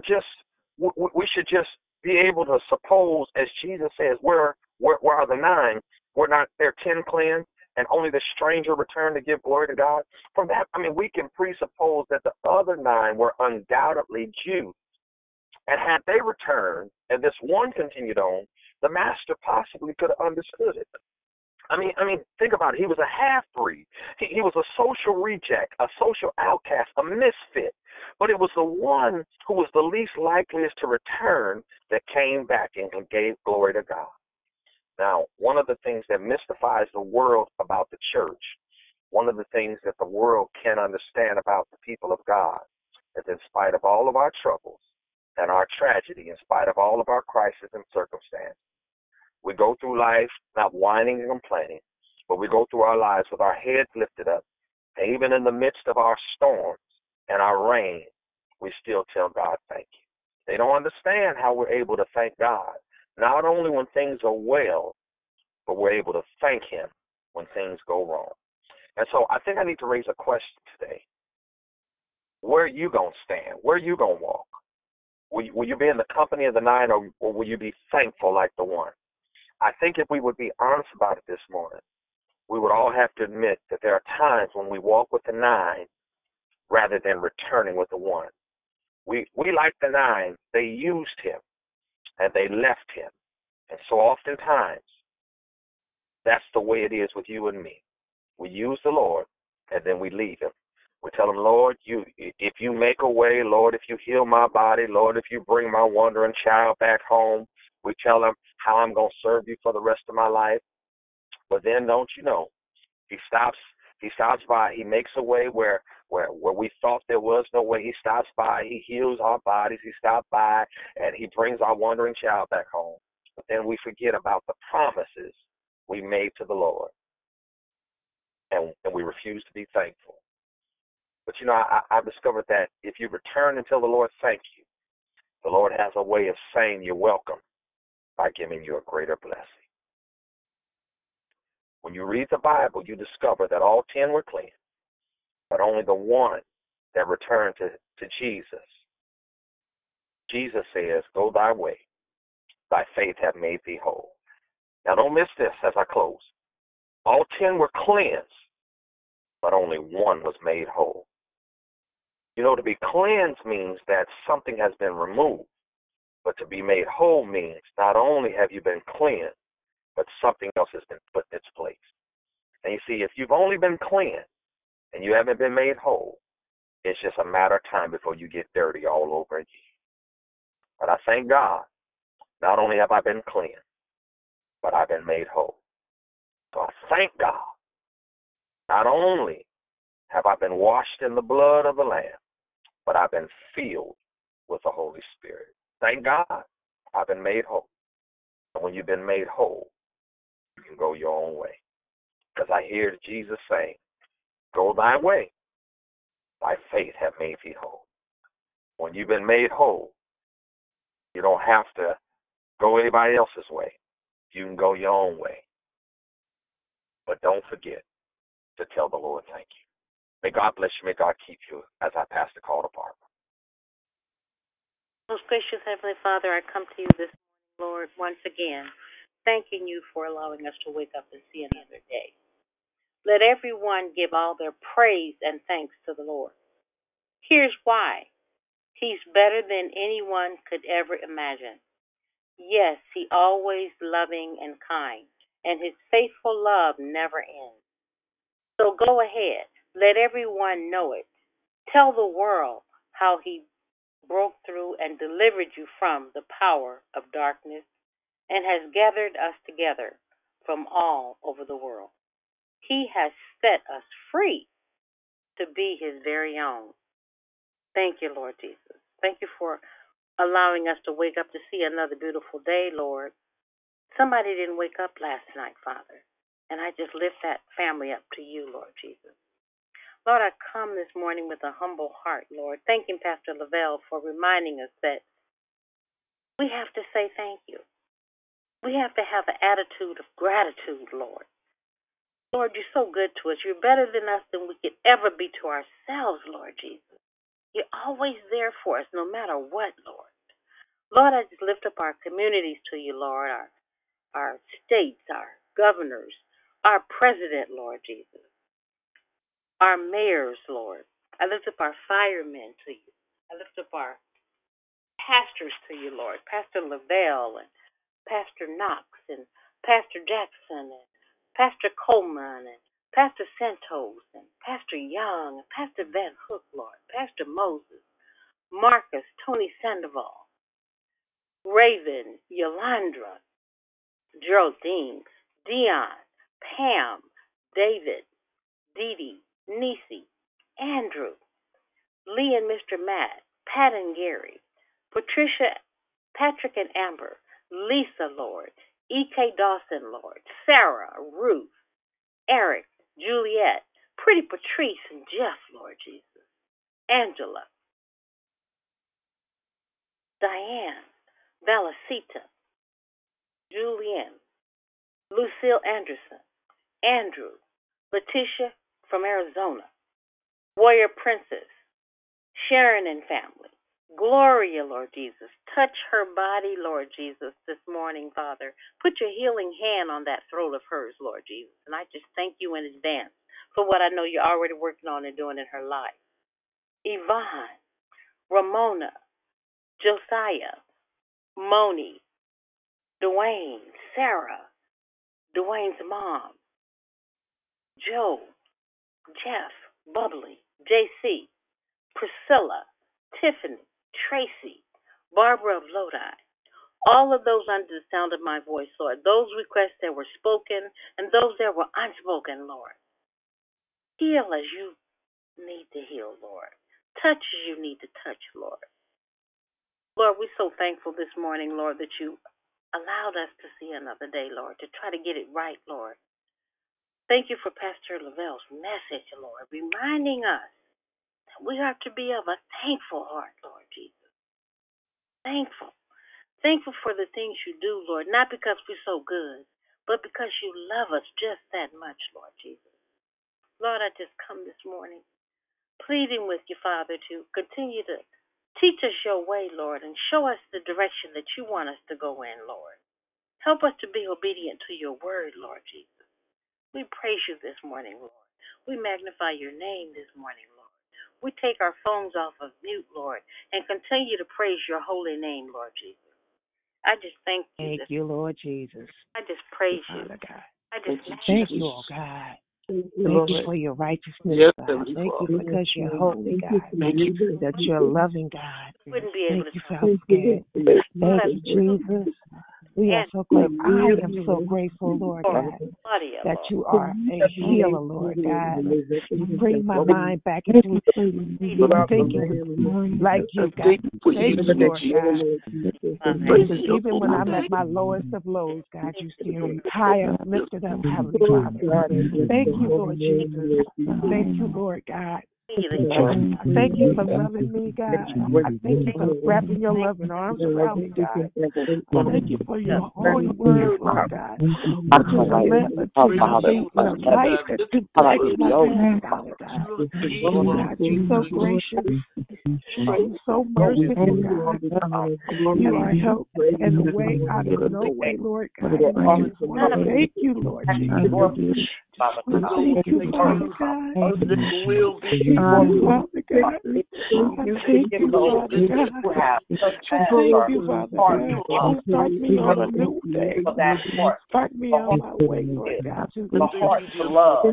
should just be able to suppose, as Jesus says, where are the nine? Were not there 10 cleansed, and only the stranger returned to give glory to God? From that, we can presuppose that the other nine were undoubtedly Jews. And had they returned, and this one continued on, the master possibly could have understood it. Think about it. He was a half-breed. He was a social reject, a social outcast, a misfit. But it was the one who was the least likeliest to return that came back and gave glory to God. Now, one of the things that mystifies the world about the church, one of the things that the world can't understand about the people of God, is in spite of all of our troubles and our tragedy, in spite of all of our crises and circumstances, we go through life not whining and complaining, but we go through our lives with our heads lifted up. And even in the midst of our storms and our rain, we still tell God, thank you. They don't understand how we're able to thank God. Not only when things are well, but we're able to thank him when things go wrong. And so I think I need to raise a question today. Where are you going to stand? Where are you going to walk? Will you be in the company of the nine, or will you be thankful like the one? I think if we would be honest about it this morning, we would all have to admit that there are times when we walk with the nine rather than returning with the one. We like the nine, they used him. And they left him. And so oftentimes, that's the way it is with you and me. We use the Lord, and then we leave him. We tell him, Lord, if you make a way, Lord, if you heal my body, Lord, if you bring my wandering child back home, we tell him how I'm going to serve you for the rest of my life. But then, don't you know, he stops by, he makes a way where we thought there was no way. He stops by, he heals our bodies, he stops by, and he brings our wandering child back home. But then we forget about the promises we made to the Lord. and we refuse to be thankful. But, you know, I discovered that if you return until the Lord thank you, the Lord has a way of saying you're welcome by giving you a greater blessing. When you read the Bible, you discover that all 10 were cleansed, but only the one that returned to Jesus. Jesus says, "Go thy way, thy faith hath made thee whole." Now don't miss this as I close. All 10 were cleansed, but only one was made whole. You know, to be cleansed means that something has been removed, but to be made whole means not only have you been cleansed, but something else has been put in its place. And you see, if you've only been cleansed and you haven't been made whole, it's just a matter of time before you get dirty all over again. But I thank God, not only have I been cleansed, but I've been made whole. So I thank God, not only have I been washed in the blood of the Lamb, but I've been filled with the Holy Spirit. Thank God, I've been made whole. And when you've been made whole, you can go your own way. Because I hear Jesus saying, "Go thy way, thy faith hath made thee whole." When you've been made whole, you don't have to go anybody else's way. You can go your own way. But don't forget to tell the Lord thank you. May God bless you. May God keep you as I pass the call to Barbara. Most gracious Heavenly Father, I come to you this morning, Lord, once again, thanking you for allowing us to wake up and see another day. Let everyone give all their praise and thanks to the Lord. Here's why. He's better than anyone could ever imagine. Yes, He always loving and kind, and His faithful love never ends. So go ahead. Let everyone know it. Tell the world how He broke through and delivered you from the power of darkness and has gathered us together from all over the world. He has set us free to be His very own. Thank you, Lord Jesus. Thank you for allowing us to wake up to see another beautiful day, Lord. Somebody didn't wake up last night, Father. And I just lift that family up to you, Lord Jesus. Lord, I come this morning with a humble heart, Lord, thanking Pastor Lavelle for reminding us that we have to say thank you. We have to have an attitude of gratitude, Lord. Lord, you're so good to us. You're better than us than we could ever be to ourselves, Lord Jesus. You're always there for us, no matter what, Lord. Lord, I just lift up our communities to you, Lord, our states, our governors, our president, Lord Jesus, our mayors, Lord. I lift up our firemen to you. I lift up our pastors to you, Lord, Pastor Lavelle and Pastor Knox and Pastor Jackson and Pastor Coleman and Pastor Santos and Pastor Young and Pastor Van Hook, Lord, Pastor Moses, Marcus, Tony Sandoval, Raven, Yolanda, Geraldine, Dion, Pam, David, Dee Dee, Niecy, Andrew, Lee and Mr. Matt, Pat and Gary, Patricia, Patrick and Amber, Lisa, Lord, E.K. Dawson, Lord, Sarah, Ruth, Eric, Juliet, Pretty Patrice and Jeff, Lord Jesus, Angela, Diane, Vallacita, Julian, Lucille Anderson, Andrew, Letitia from Arizona, Warrior Princess, Sharon and family, Gloria, Lord Jesus. Touch her body, Lord Jesus, this morning, Father. Put your healing hand on that throat of hers, Lord Jesus. And I just thank you in advance for what I know you're already working on and doing in her life. Yvonne, Ramona, Josiah, Moni, Dwayne, Sarah, Dwayne's mom, Joe, Jeff, Bubbly, JC, Priscilla, Tiffany, Tracy, Barbara of Lodi, all of those under the sound of my voice, Lord, those requests that were spoken and those that were unspoken, Lord. Heal as you need to heal, Lord. Touch as you need to touch, Lord. Lord, we're so thankful this morning, Lord, that you allowed us to see another day, Lord, to try to get it right, Lord. Thank you for Pastor Lavelle's message, Lord, reminding us that we are to be of a thankful heart, Lord Jesus. Thankful. Thankful for the things you do, Lord, not because we're so good, but because you love us just that much, Lord Jesus. Lord, I just come this morning pleading with you, Father, to continue to teach us your way, Lord, and show us the direction that you want us to go in, Lord. Help us to be obedient to your word, Lord Jesus. We praise you this morning, Lord. We magnify your name this morning, Lord. We take our phones off of mute, Lord, and continue to praise your holy name, Lord Jesus. I just thank you. Thank you, Lord Jesus. I just praise you. Father God. I just thank you, oh God. Thank you for your righteousness, yes, God. Thank you because you're holy, God. Thank you that you're loving, God. Wouldn't be able to thank you, Father. Thank you, Jesus. We are so grateful. I am so grateful, Lord God, that you are a healer, Lord God. Bring my mind back into thinking like you, God. Thank you, Lord God. Even when I'm at my lowest of lows, God, you still higher, lifted up, Heavenly Father. Thank you, Lord Jesus. Thank you, Lord God. Thank you for loving me, God. I thank you for wrapping your loving arms around me, God. Thank you for your holy word, Lord God. I just remember to the life that you bless my God. God, you're so gracious. You're so merciful, God. You are help and the way out of no way, Lord God. Thank you, Lord Jesus. Thank you, Father God. Father God. Thank you, Lord God. Thank you, Father God. Start me on a new day. Start me on my way, Lord God. A heart for love.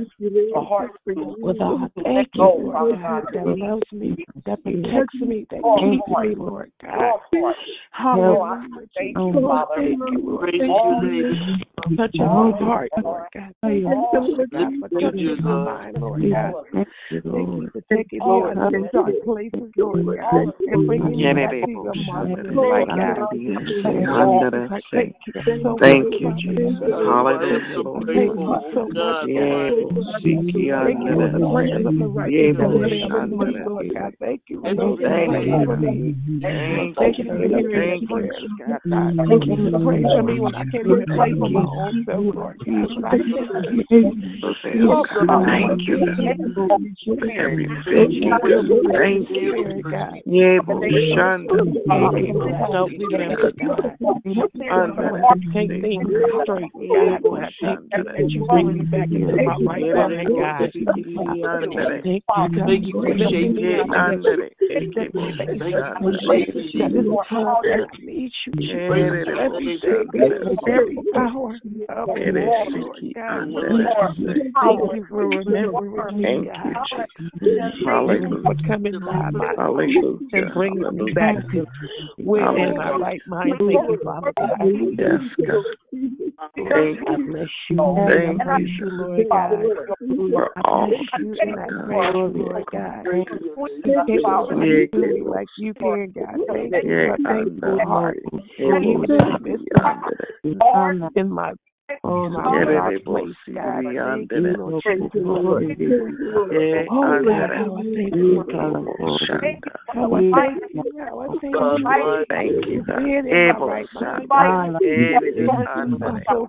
A heart for you. Thank you, Lord God, that loves me, that protects me, that keeps me, Lord God. Hallelujah. Thank you, Father. Thank you, Lord. Such a hard heart, Lord God. Thank you, Lord. Thank you for taking me out of dark places, Lord God, and bringing me back to your marvelous light, God. Thank you. Thank you, Jesus. Hallelujah, Lord. Thank you so much, God. Thank you. Thank you for hearing prayers, God. Thank you for praying for me when I can't even pray for my own self, Lord God. Thank you. Thank you. Yeah, but take things straight. Yeah, that you bring me back into my right hand, God. Thank you for shaking under it. That is how I need you. Every hour of it, God. Thank you for remembering me, God. Thank you for coming by my and bringing me back to within my right mind. Thank you, Father God. Yes, God. I bless you. Thank you, Lord God. We're all you and I pray, Lord God. Thank you like you can, God. Thank you. Thank you, Lord. In my thank you, Father. I am so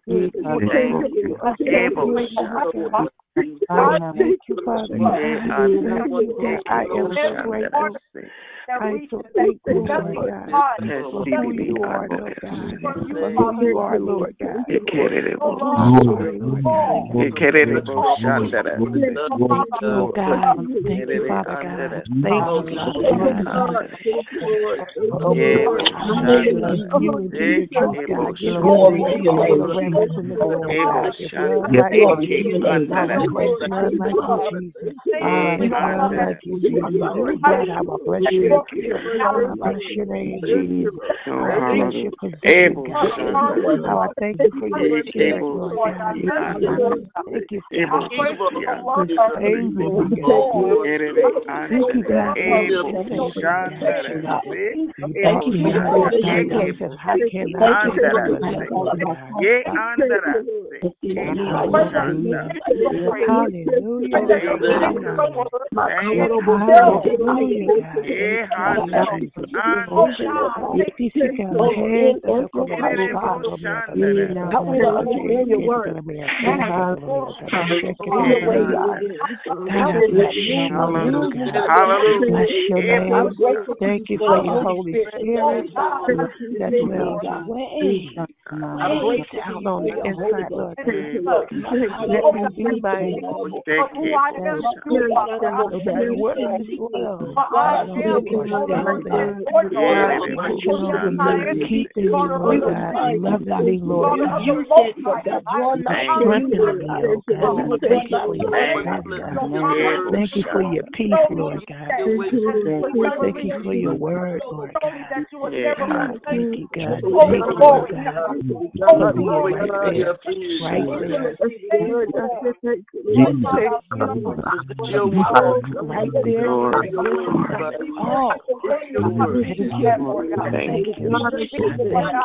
grateful. I'm so thankful, Lord God, for who you are, Lord God. For who you are, Lord God. Oh, God. Thank you, Father God. Thank you, Father God. Oh, God. Thank you for your Holy Spirit that will down on the inside, Lord. Let me be by thank you for your peace, Lord God. Thank you for your word, Lord God. Thank you, God. Lift up in your name, Jesus. Thank you for being high and lifted up because of you, because of you, Jesus. Of the month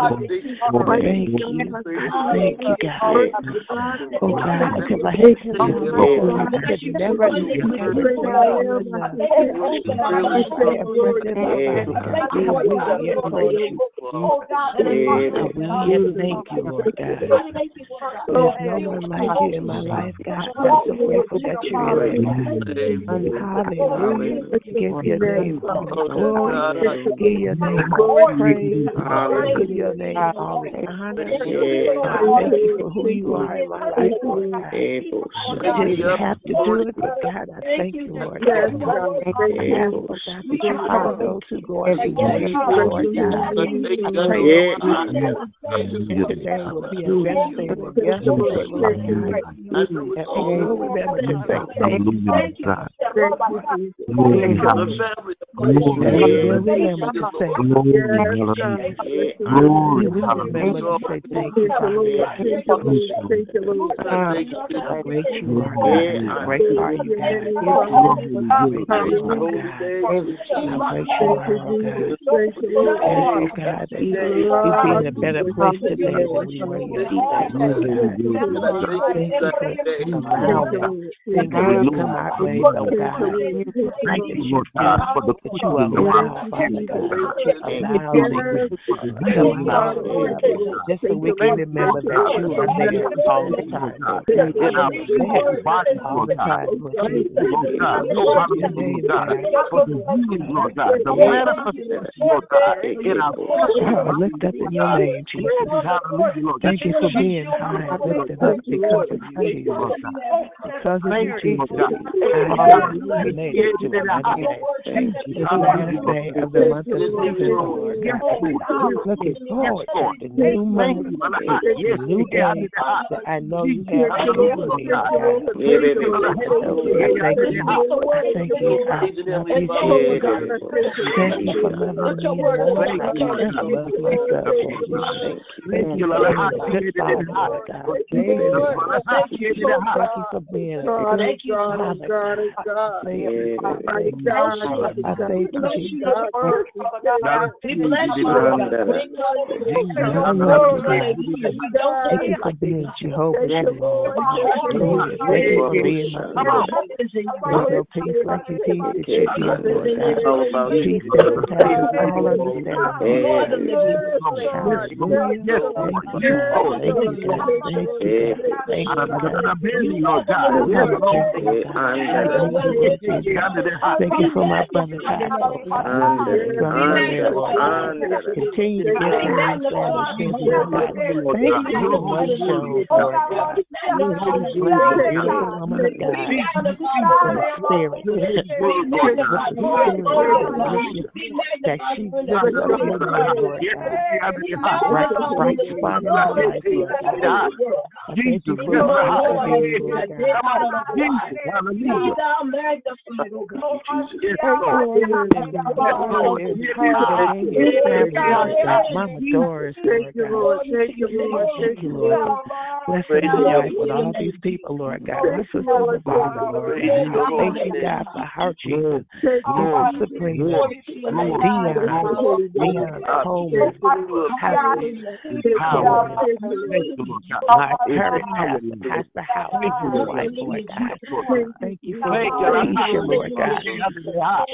of December, looking forward to the new month, the new day that I know you have for me, God. Thank you for my brother. Continue to get to my family. Thank you for my family. Thank you, Lord. With all these people, Lord God, my sister Yolanda, Lord, and I thank you, God, for her children. Lord, Sabrina, Dion, Coleman, Howard, Howard, my current pastor, Howard, wife, Lord God. Thank you for the teacher, Lord God.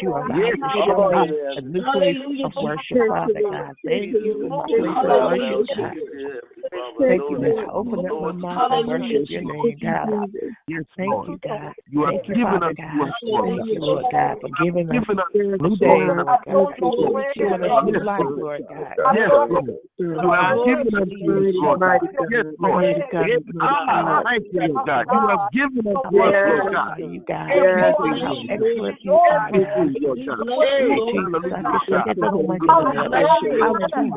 You are about to show me a new place of worship, Father God. Thank you for the place of worship, God. Thank you, Lord. Open up my mouth and worship your name, God. Thank you, God. Thank you, Father God. Thank you, Lord God, for giving us new days, Lord God. Giving us new life, Lord God. Yes, Lord. Thank you, God. You have given us your Lord God. You guys, excellent you are. Thank you, Lord. He cares for him.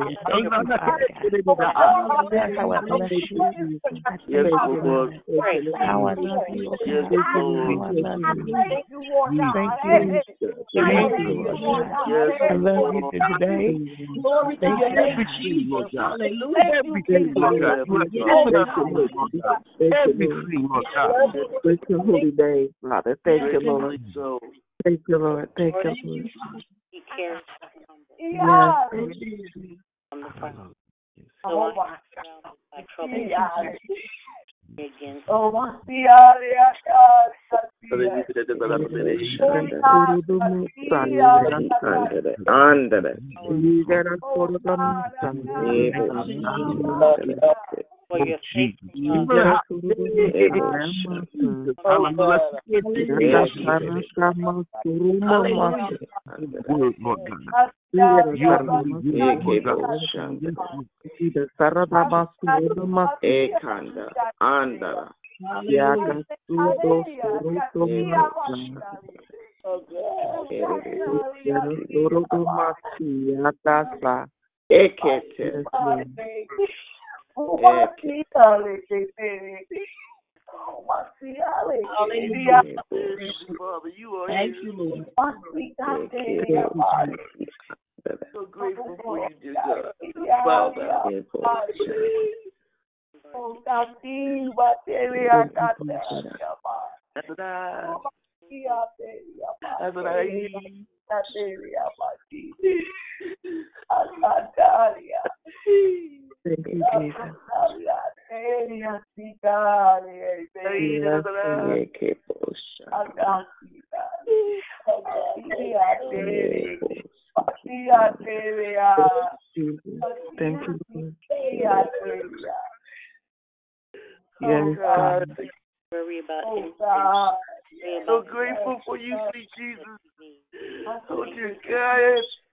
Yes. On the phone. Oh, my God. I trouble again. Oh, my God. For your Thank you, Lord. So grateful for you, Thank you, Jesus. So grateful for you, Jesus. Oh, dear God.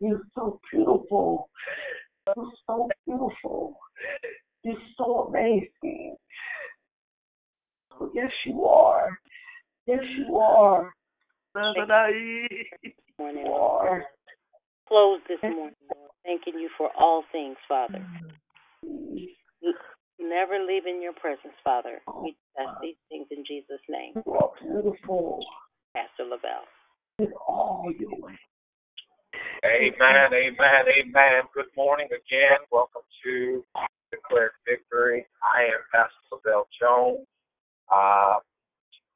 You're so beautiful. You're so beautiful. You're so amazing. Oh, yes, you are. Yes, you are. Close this morning, Lord, thanking you for all things, Father. Never leaving your presence, Father. We ask these things in Jesus' name. You are beautiful. Pastor Lavelle. It's all your way. Amen, amen, amen. Good morning again. Welcome to Declare Victory. I am Pastor Lavelle Jones.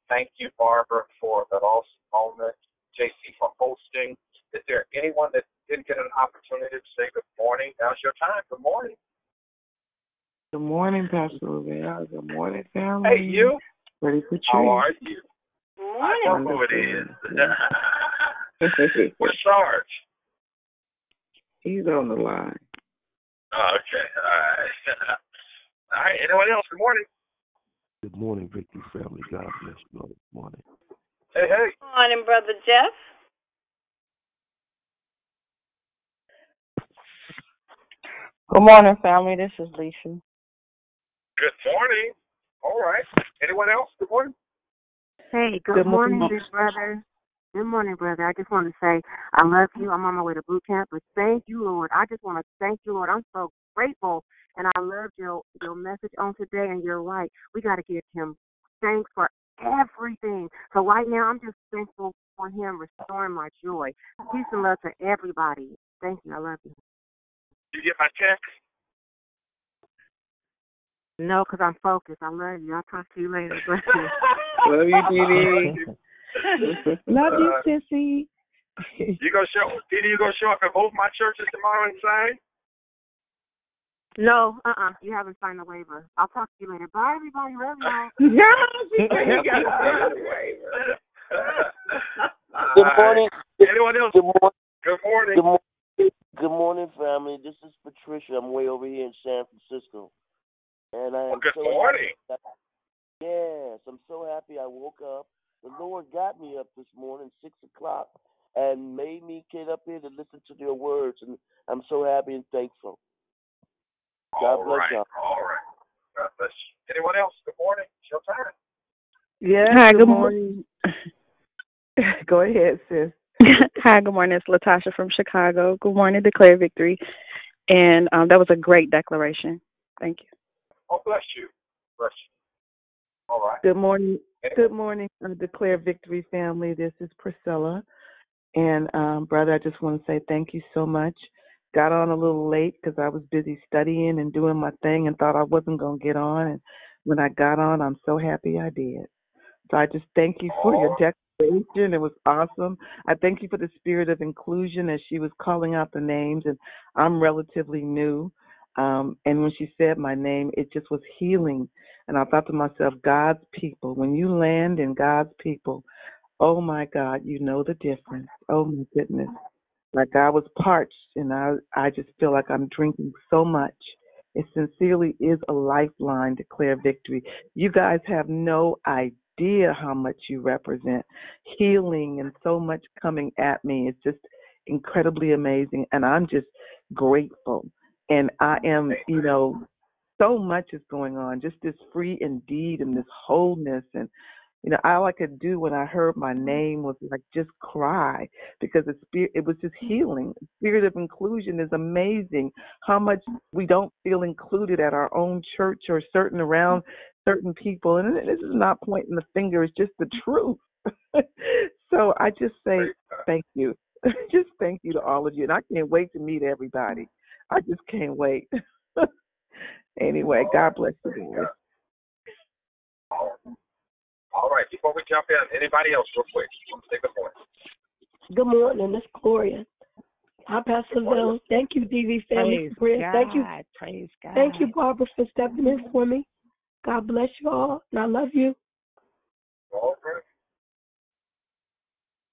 Thank you, Barbara, for that awesome moment. JC, for hosting. Is there anyone that didn't get an opportunity to say good morning? Now's your time. Good morning. Good morning, Pastor Lavelle. Good morning, Hey, you. Ready for change. How are you? I know who it is. Where's Sarge? He's on the line. Oh, okay. All right. All right. Anyone else? Good morning. Good morning, Victory family. God bless you. Good morning. Hey, hey. Good morning, Brother Jeff. Good morning, family. This is Lisa. Good morning. All right. Anyone else? Good morning. Hey, good morning, brother. Good morning, brother. I just want to say I love you. I'm on my way to boot camp, but thank you, Lord. I just want to thank you, Lord. I'm so grateful, and I loved your message on today, and you're right. We got to give him thanks for everything. So right now, I'm just thankful for him restoring my joy. Peace and love to everybody. Thank you. I love you. Did you get my text? No, because I'm focused. I love you. I'll talk to you later. Bless you. Love you, Dee Dee. Love you, sissy. You gonna show up at both my churches tomorrow and sign? No, you haven't signed the waiver. I'll talk to you later. Bye, everybody. Love you. Yeah, she said you got to sign the waiver. Good morning. Anyone else? Good morning. Good morning. Good morning, family. This is Patricia. I'm way over here in San Francisco. And good morning. Yes, I'm so happy I woke up. The Lord got me up this morning, 6 o'clock, and made me get up here to listen to their words. And I'm so happy and thankful. God bless y'all. All right. God bless you. Anyone else? Good morning. It's your time. Yeah. Hi, good morning. Go ahead, sis. Hi, good morning. It's Latasha from Chicago. Good morning, Declare Victory. And that was a great declaration. Thank you. Oh, bless you. Bless you. All right. Good morning. Anyway. Good morning, Declare Victory family. This is Priscilla. And, brother, I just want to say thank you so much. Got on a little late because I was busy studying and doing my thing and thought I wasn't going to get on. And when I got on, I'm so happy I did. So I just thank you for your declaration. It was awesome. I thank you for the spirit of inclusion as she was calling out the names. And I'm relatively new. And when she said my name, it just was healing. And I thought to myself, God's people, when you land in God's people, oh, my God, you know the difference. Oh, my goodness. Like I was parched, and I just feel like I'm drinking so much. It sincerely is a lifeline, Declare Victory. You guys have no idea how much you represent. Healing and so much coming at me. It's just incredibly amazing, and I'm just grateful. And I am, you know, so much is going on, just this free indeed and this wholeness. And, you know, all I could do when I heard my name was like just cry because it was just healing. The spirit of inclusion is amazing how much we don't feel included at our own church or certain around certain people. And this is not pointing the finger, it's just the truth. So I just say thank you. Just thank you to all of you. And I can't wait to meet everybody. I just can't wait. Anyway, God bless you guys. All right, before we jump in, anybody else real quick? Say good morning. Good morning, it's Gloria. Hi, Pastor Lavelle. Thank you, DV family. Praise God. Thank you, Barbara, for stepping in for me. God bless you all, and I love you. All right.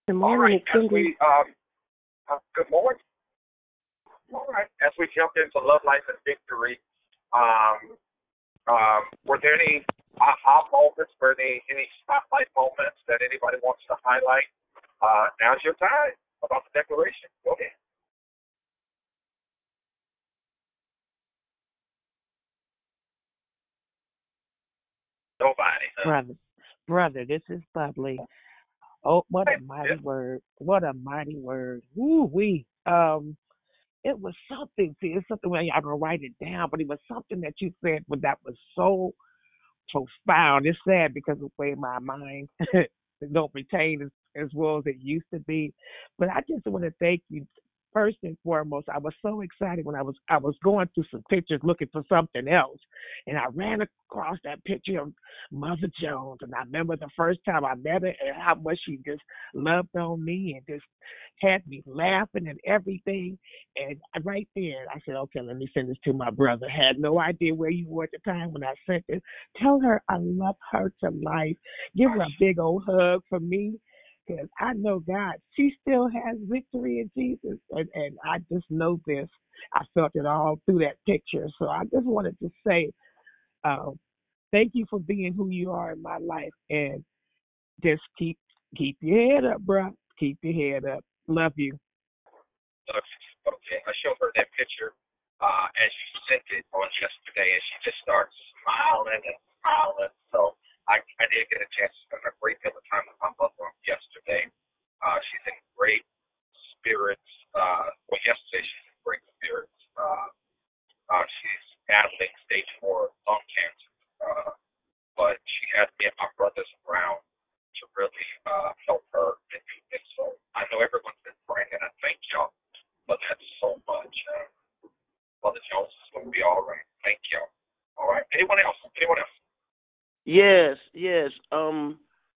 Good morning, all right, good morning. All right. As we jump into Love, Life, and Victory, were there any aha moments or any spotlight moments that anybody wants to highlight? Now's your time about the declaration. Go ahead. Nobody. Huh? Brother, this is lovely. Oh, what a mighty word. What a mighty word. Woo-wee. It was something, see, it's something where I don't write it down, but it was something that you said that was so profound. It's sad because of the way my mind don't retain as well as it used to be. But I just want to thank you First and foremost, I was so excited when I was going through some pictures looking for something else, and I ran across that picture of Mother Jones, and I remember the first time I met her and how much she just loved on me and just had me laughing and everything. And right there, I said, okay, let me send this to my brother. Had no idea where you were at the time when I sent it. Tell her I love her to life. Give her a big old hug for me. Because I know God, she still has victory in Jesus. And I just know this. I felt it all through that picture. So I just wanted to say thank you for being who you are in my life. And just keep your head up, bro. Keep your head up. Love you. Okay, I showed her that picture as you sent it on yesterday, and she just starts smiling and smiling. So I did get a chance to spend a great deal of time with my mother yesterday. She's in great spirits. Well, yesterday she's in great spirits. She's battling stage 4 lung cancer, but she has me and my brothers around to really help her. And so I know everyone's been praying, and I thank y'all for that so much. Mother Jones is going to be all right. Thank y'all. All right. Anyone else? Anyone else? Yes.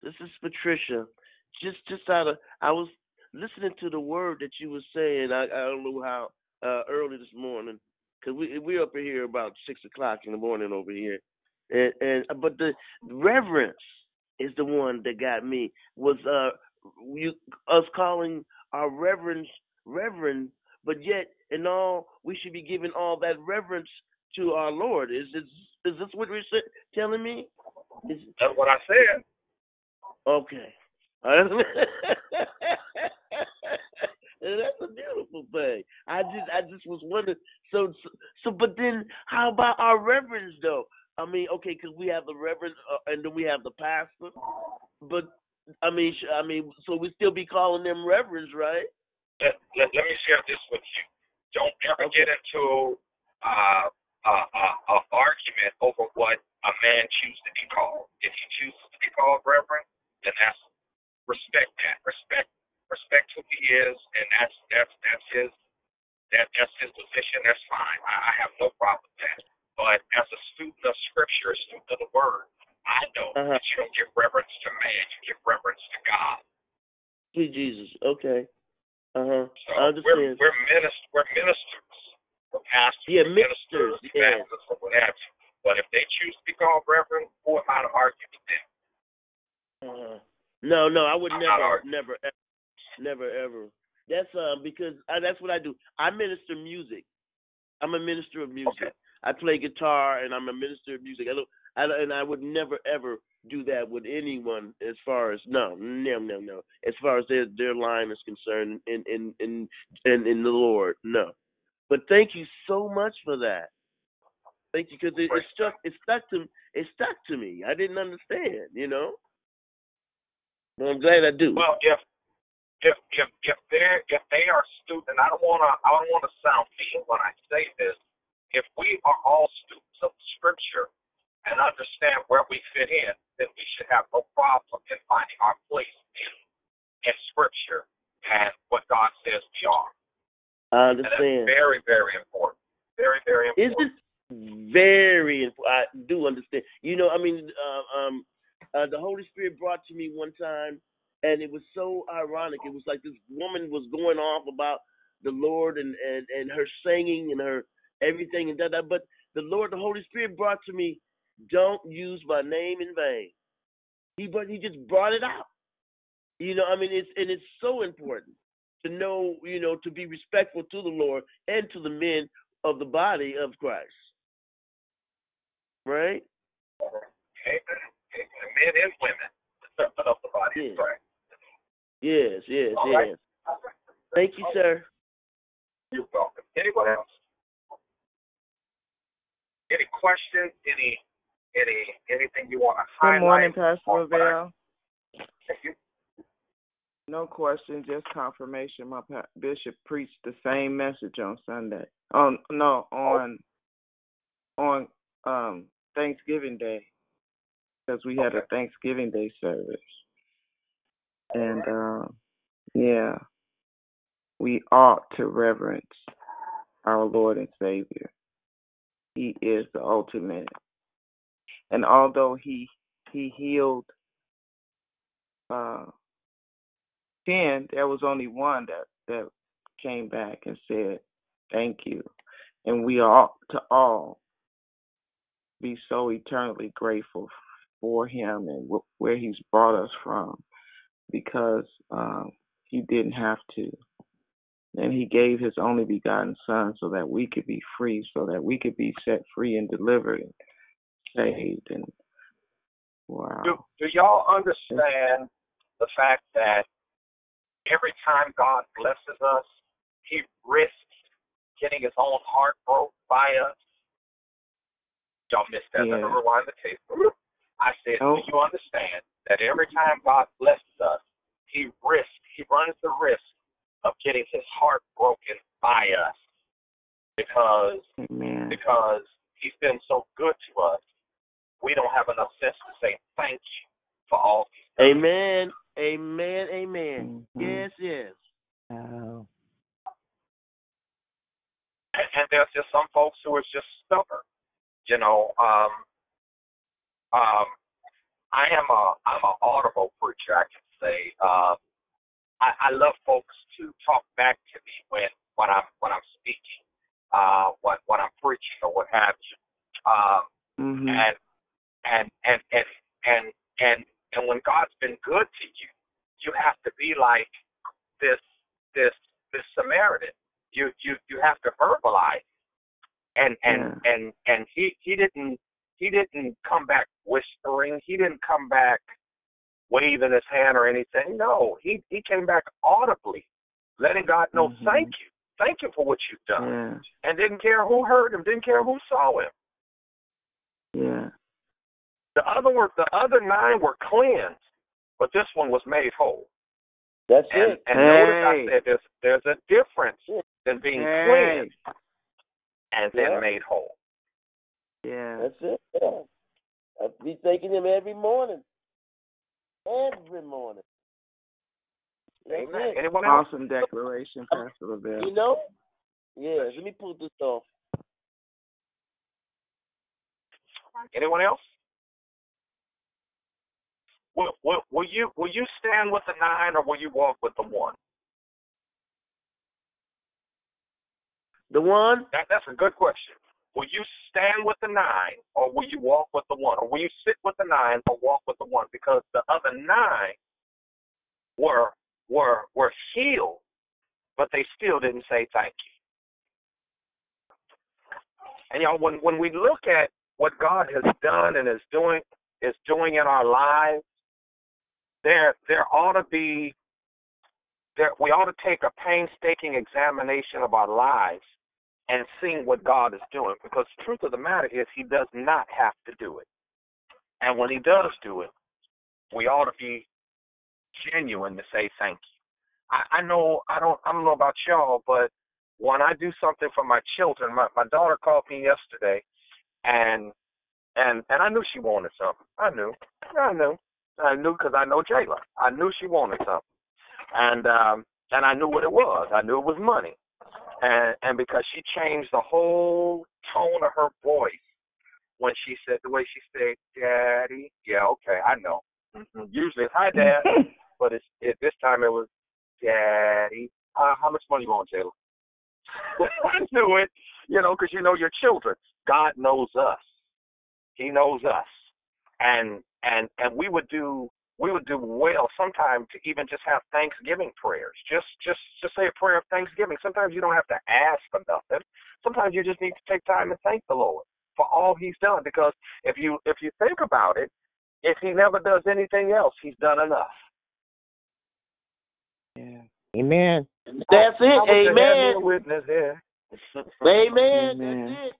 This is Patricia. Just I was listening to the word that you were saying. I don't know how early this morning, because we're up here about 6 o'clock in the morning over here, but the reverence is the one that got me. Was us calling our reverence reverend, but yet in all we should be giving all that reverence to our Lord. Is this what you're telling me? That's what I said. Okay. That's a beautiful thing. I just was wondering. So, but then how about our reverence, though? I mean, okay, because we have the reverend, and then we have the pastor. But I mean, so we still be calling them reverends, right? Let me share this with you. Don't ever get into an argument over what a man chooses to be called. If he chooses to be called reverend, then that's respect. That respect who he is, and that's his position. That's fine. I have no problem with that. But as a student of Scripture, a student of the Word, I know that you don't give reverence to man; you give reverence to God. To Jesus. Okay. So I understand. We're ministers. We're pastors. Yeah, ministers. Yeah. Or whatever. But if they choose to be called reverend, who am I to argue with them? No, I would never, ever. That's because that's what I do. I minister music. I'm a minister of music. Okay. I play guitar, and I'm a minister of music. And I would never, ever do that with anyone as far as no. As far as their line is concerned, in the Lord, no. But thank you so much for that. Thank you, because it stuck to me. I didn't understand, Well, I'm glad I do. Well, if they are students, and I don't wanna sound mean when I say this. If we are all students of Scripture and understand where we fit in, then we should have no problem in finding our place in Scripture and what God says we are. I understand. And that's very, very important. Very, very important. I do understand. The Holy Spirit brought to me one time, and it was so ironic. It was like this woman was going off about the Lord and her singing and her everything and that. But the Holy Spirit brought to me, don't use my name in vain. He just brought it out. It's so important to know, to be respectful to the Lord and to the men of the body of Christ. Right? Amen. Men and women of the body of Christ. Yes. All right. Thank you, sir. You're welcome. Anyone else? Any questions? Anything you want to highlight? Good morning, Pastor Lavelle. Thank you. No question, just confirmation. My bishop preached the same message on Sunday. On Thanksgiving Day, because we had a Thanksgiving Day service, and we ought to reverence our Lord and Savior. He is the ultimate. And although he healed 10, there was only one that came back and said, thank you. And we ought to all be so eternally grateful for him and where he's brought us from, because he didn't have to. And he gave his only begotten son so that we could be free, so that we could be set free and delivered and saved. And wow. Do y'all understand the fact that every time God blesses us, he risks getting his own heart broke by us? Y'all missed that. Yeah. Rewind the tape. I said, Do you understand that every time God blesses us, he runs the risk of getting his heart broken by us, because he's been so good to us, we don't have enough sense to say thank you for all these things. Amen, amen, amen. Mm-hmm. Yes, yes. Wow. And there's just some folks who are just stubborn. You know, I'm an audible preacher, I can say. I love folks to talk back to me when I'm speaking, when I'm preaching or what have you. Mm-hmm. And when God's been good to you, you have to be like this Samaritan. You have to verbalize. And he didn't come back whispering. He didn't come back waving his hand or anything. No, he came back audibly, letting God know, mm-hmm. Thank you for what you've done, and didn't care who heard him, didn't care who saw him. Yeah. The other 9 were cleansed, but this one was made whole. That's it. And notice I said there's a difference than being cleansed and then made whole. Yeah, that's it. Yeah. I'll be thanking him every morning. Every morning. Amen. Awesome declaration, Pastor Lavelle. You know? Yeah, let me pull this off. Anyone else? Will you stand with the 9 or will you walk with the 1? The 1? That's a good question. Will you stand with the 9, or will you walk with the 1? Or will you sit with the 9 or walk with the 1? Because the other 9 were healed, but they still didn't say thank you. And y'all, when we look at what God has done and is doing in our lives, we ought to take a painstaking examination of our lives and seeing what God is doing, because the truth of the matter is he does not have to do it. And when he does do it, we ought to be genuine to say thank you. I don't know about y'all, but when I do something for my children, my daughter called me yesterday, and I knew she wanted something. I knew because I know Jayla. I knew she wanted something, and I knew what it was. I knew it was money. And because she changed the whole tone of her voice when she said, the way she said, Daddy, yeah, okay, I know. Mm-hmm. Usually it's, hi, Dad, but this time it was, Daddy, how much money you want, Taylor? I knew it, because you know your children. God knows us. He knows us. And we would do well sometimes to even just have Thanksgiving prayers. Just say a prayer of Thanksgiving. Sometimes you don't have to ask for nothing. Sometimes you just need to take time and thank the Lord for all he's done. Because if you think about it, if he never does anything else, he's done enough. Yeah. Amen. That's it. Amen. Witness here. Amen. That's it.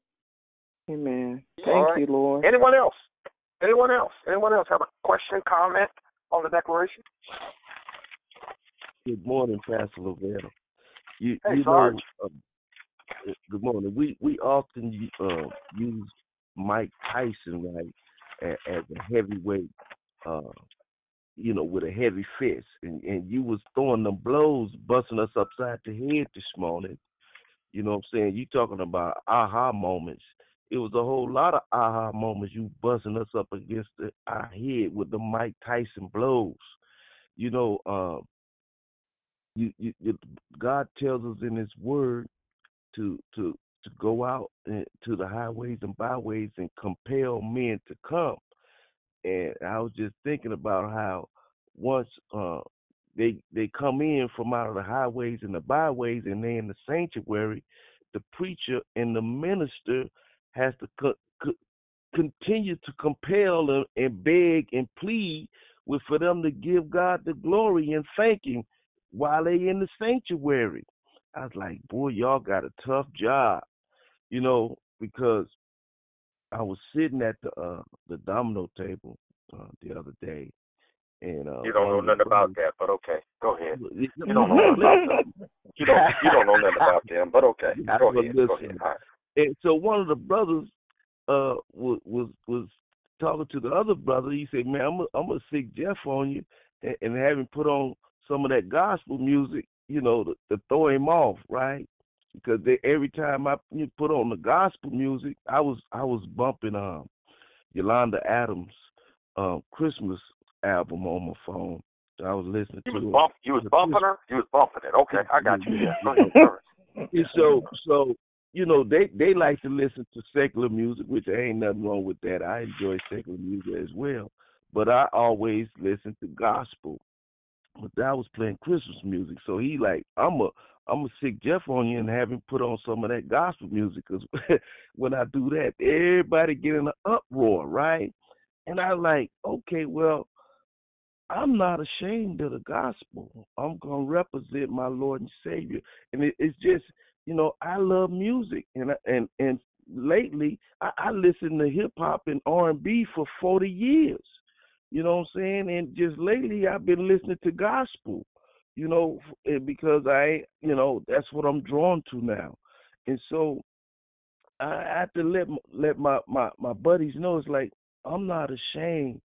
Amen. Thank you, Lord. Anyone else? Anyone else have a question, comment on the declaration? Good morning, Pastor Lavelle. You Sarge. Good morning. We often use Mike Tyson, right, as a heavyweight you know, with a heavy fist. And you was throwing them blows, busting us upside the head this morning. You know what I'm saying? You talking about aha moments. It was a whole lot of aha moments. You busting us up against our head with the Mike Tyson blows. You know, God tells us in His Word to go out to the highways and byways and compel men to come. And I was just thinking about how once they come in from out of the highways and the byways and they're in the sanctuary, the preacher and the minister has to continue to compel them and beg and plead with for them to give God the glory and thank Him while they in the sanctuary. I was like, boy, y'all got a tough job, you know, because I was sitting at the domino table the other day, and you don't know nothing about that, but okay, go ahead. You don't know nothing about you don't know nothing about them, but okay, go ahead. All right. And so one of the brothers was talking to the other brother. He said, "Man, I'm gonna sick Jeff on you and have him put on some of that gospel music, you know, to throw him off, right?" Because every time I put on the gospel music, I was bumping Yolanda Adams' Christmas album on my phone. I was listening to it. You was bumping her? You was bumping it. Okay, I got you. Yeah. And so you know, they like to listen to secular music, which ain't nothing wrong with that. I enjoy secular music as well. But I always listen to gospel. But I was playing Christmas music, so he like, I'm gonna sick Jeff on you and have him put on some of that gospel music, because when I do that, everybody get in an uproar, right? And I like, okay, well, I'm not ashamed of the gospel. I'm gonna represent my Lord and Savior, and it's just, you know, I love music, and lately I listened to hip hop and R&B for 40 years. You know what I'm saying? And just lately I've been listening to gospel, you know, because that's what I'm drawn to now. And so I have to let my buddies know, it's like, I'm not ashamed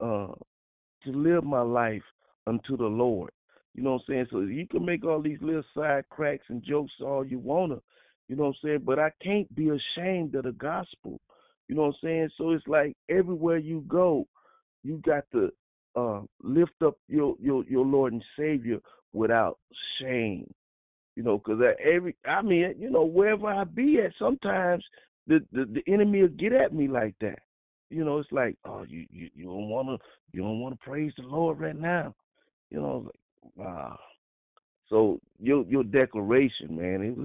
to live my life unto the Lord. You know what I'm saying? So you can make all these little side cracks and jokes all you want to, you know what I'm saying? But I can't be ashamed of the gospel. You know what I'm saying? So it's like everywhere you go, you got to lift up your Lord and Savior without shame, you know. Because wherever I be at, sometimes the enemy will get at me like that. You know, it's like, oh, you don't want to praise the Lord right now, you know. Like, wow. So your declaration, man,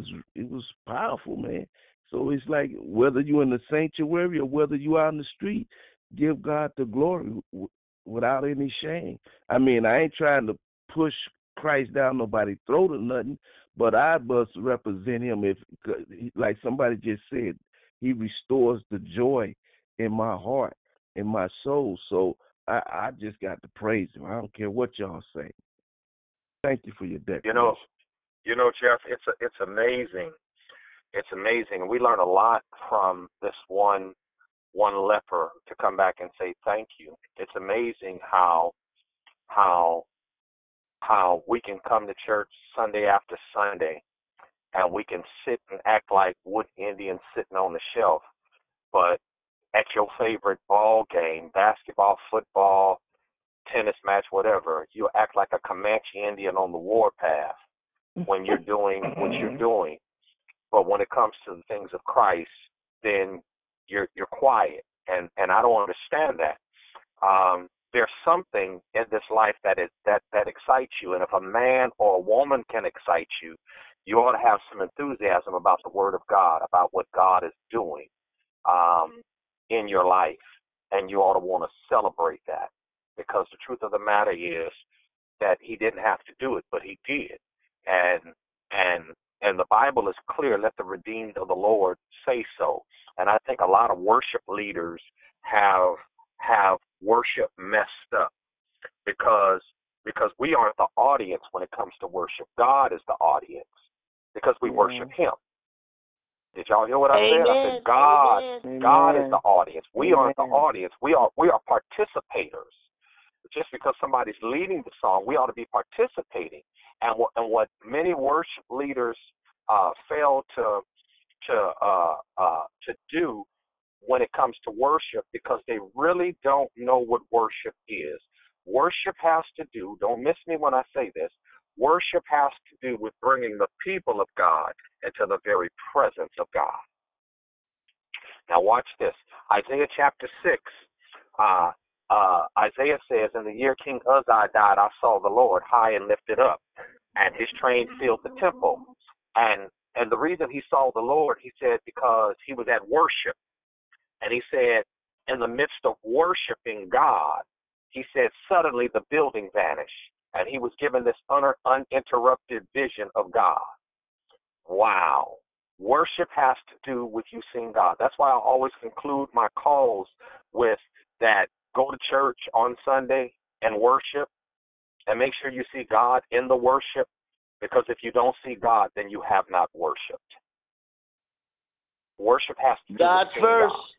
it was powerful, man. So it's like whether you're in the sanctuary or whether you're out in the street, give God the glory without any shame. I mean, I ain't trying to push Christ down nobody's throat or nothing, but I must represent Him. If, like somebody just said, He restores the joy in my heart, in my soul. So I just got to praise Him. I don't care what y'all say. Thank you for your declaration. You know, Jeff, it's amazing. It's amazing. We learn a lot from this one leper to come back and say thank you. It's amazing how we can come to church Sunday after Sunday and we can sit and act like wood Indians sitting on the shelf. But at your favorite ball game, basketball, football, tennis match, whatever, you act like a Comanche Indian on the warpath when you're doing what you're doing. But when it comes to the things of Christ, then you're quiet, and I don't understand that. There's something in this life that excites you, and if a man or a woman can excite you, you ought to have some enthusiasm about the Word of God, about what God is doing in your life, and you ought to want to celebrate that, because the truth of the matter is that He didn't have to do it, but He did, and the Bible is clear, let the redeemed of the Lord say so. And I think a lot of worship leaders have worship messed up because we aren't the audience when it comes to worship. God is the audience because we worship Him. Did y'all hear what I said? I said God is the audience. We aren't the audience. We are participators. just because somebody's leading the song, we ought to be participating. And what many worship leaders fail to do when it comes to worship, because they really don't know what worship is. Worship has to do, don't miss me when I say this, worship has to do with bringing the people of God into the very presence of God. Now watch this. Isaiah chapter 6, Isaiah says, "In the year King Uzziah died, I saw the Lord high and lifted up, and his train filled the temple." And the reason he saw the Lord, he said, because he was at worship. And he said, in the midst of worshiping God, he said, suddenly the building vanished. And he was given this uninterrupted vision of God. Wow. Worship has to do with you seeing God. That's why I always conclude my calls with that. Go to church on Sunday and worship, and make sure you see God in the worship, because if you don't see God, then you have not worshiped. Worship has to be God first. God.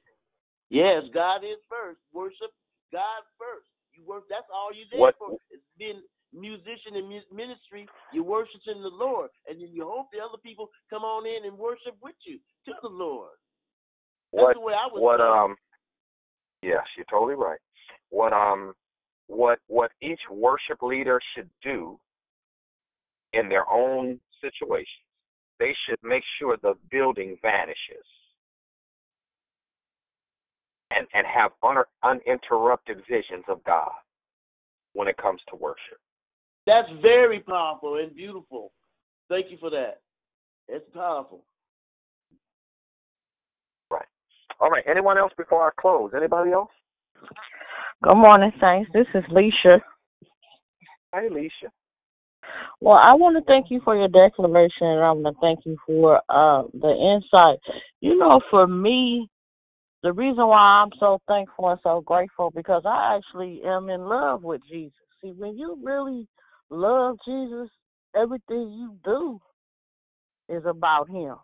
Yes, God is first. Worship God first. You work. That's all you're there for. It's been musician and ministry. You're worshiping the Lord, and then you hope the other people come on in and worship with you to the Lord. That's the way I would. Yes, you're totally right. What each worship leader should do in their own situations, they should make sure the building vanishes and have uninterrupted visions of God when it comes to worship. That's very powerful and beautiful. Thank you for that. It's powerful. Right. All right. Anyone else before I close? Anybody else? Good morning, Saints. This is Leisha. Hi, Leisha. Well, I want to thank you for your declaration, and I want to thank you for the insight. You know, for me, the reason why I'm so thankful and so grateful, because I actually am in love with Jesus. See, when you really love Jesus, everything you do is about him.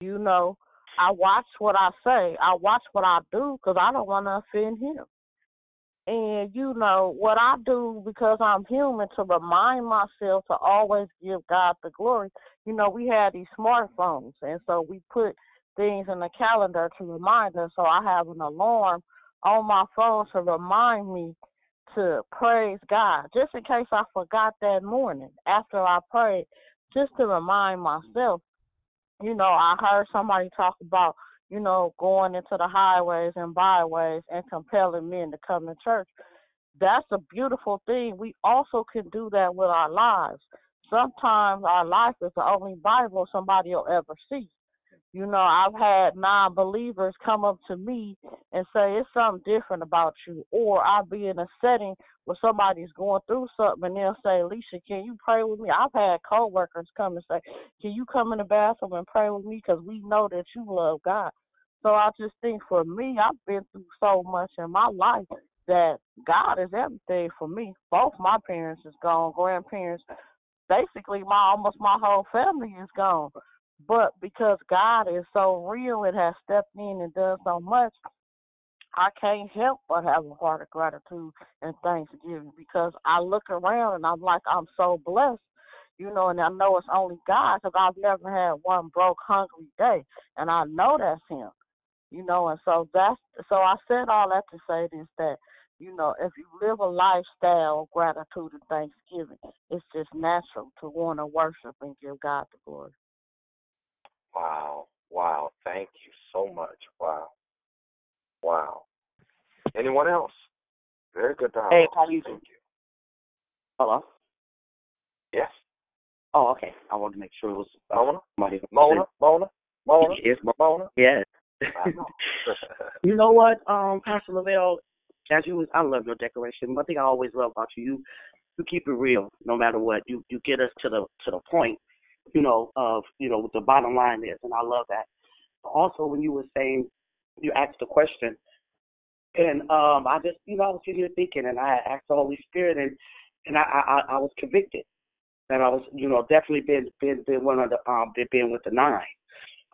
You know, I watch what I say. I watch what I do because I don't want to offend him. And, you know, what I do because I'm human to remind myself to always give God the glory. You know, we have these smartphones, and so we put things in the calendar to remind us. So I have an alarm on my phone to remind me to praise God, just in case I forgot that morning after I prayed, just to remind myself. You know, I heard somebody talk about, you know, going into the highways and byways and compelling men to come to church. That's a beautiful thing. We also can do that with our lives. Sometimes our life is the only Bible somebody will ever see. You know, I've had non-believers come up to me and say, it's something different about you. Or I'll be in a setting where somebody's going through something, and they'll say, Leisha, can you pray with me? I've had coworkers come and say, can you come in the bathroom and pray with me? Because we know that you love God. So I just think for me, I've been through so much in my life that God is everything for me. Both my parents is gone, grandparents, basically almost my whole family is gone. But because God is so real and has stepped in and done so much, I can't help but have a heart of gratitude and thanksgiving, because I look around and I'm like, I'm so blessed, you know, and I know it's only God, because I've never had one broke, hungry day, and I know that's him, you know. And so I said all that to say this, that, you know, if you live a lifestyle of gratitude and thanksgiving, it's just natural to want to worship and give God the glory. Wow. Thank you so much. Wow. Anyone else? Very good dialogue. Hey, how do you do? Hello? Yes? Oh, okay. I wanted to make sure it was Mona? It's Mona? Yes. You know what, Pastor Lavelle, I love your declaration. One thing I always love about you keep it real no matter what. You get us to the point. You know, what the bottom line is, and I love that. Also, when you were saying, you asked the question, and I just, you know, I was sitting here thinking, and I asked the Holy Spirit, and I was convicted, and I was, you know, definitely been one of the been with the nine,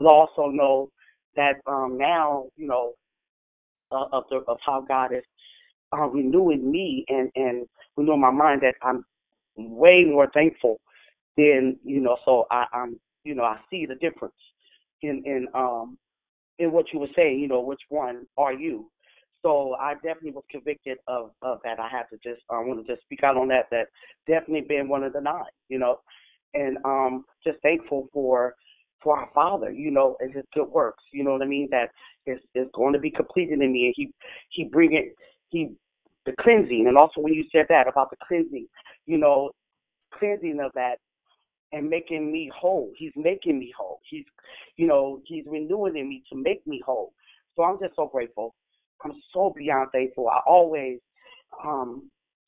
but I also know that now, you know, of how God is renewing me and renewing my mind that I'm way more thankful than, so I see the difference in what you were saying, which one are you? So I definitely was convicted of that. I have to I want to speak out on that. That definitely been one of the nine, and just thankful for our Father, and His good works. You know what I mean? That is going to be completed in me, and He bring it. The cleansing, and also when you said that about the cleansing, cleansing of that and making me whole. He's making me whole. He's, He's renewing in me to make me whole. So I'm just so grateful. I'm so beyond thankful. I always,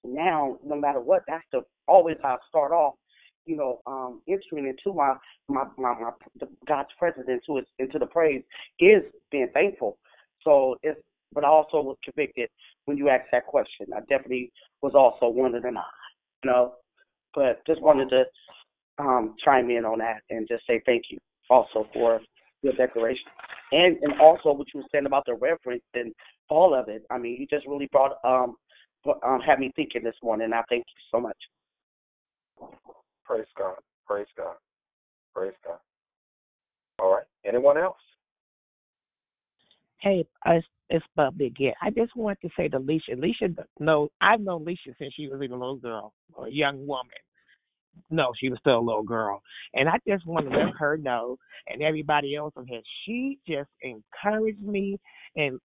now, no matter what, that's always how I start off, entering into my God's presence, into the praise is being thankful. So but I also was convicted when you asked that question. I definitely was also one of the nine, but just wanted to chime in on that and just say thank you also for your declaration. And also what you were saying about the reference and all of it. I mean, you just really had me thinking this morning. I thank you so much. Praise God. Praise God. Praise God. All right. Anyone else? Hey, it's Bub Big. Yeah, I just want to say to Leisha. I've known Leisha since she was even a little girl or a young woman. No, she was still a little girl. And I just want to let her know and everybody else on here, she just encouraged me and,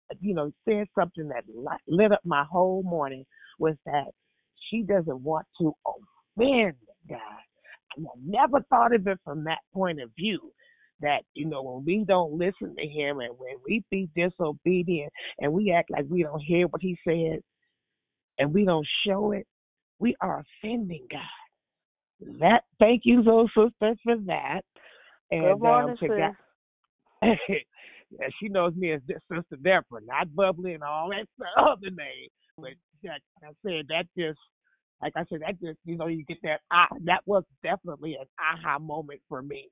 said something that lit up my whole morning was that she doesn't want to offend God. I never thought of it from that point of view that, when we don't listen to Him and when we be disobedient and we act like we don't hear what He says and we don't show it, we are offending God. Thank you, little sister, for that. And good morning, sis. She knows me as Sister Deborah, not Bubbly and all that other name. But that just you get that. That was definitely an aha moment for me.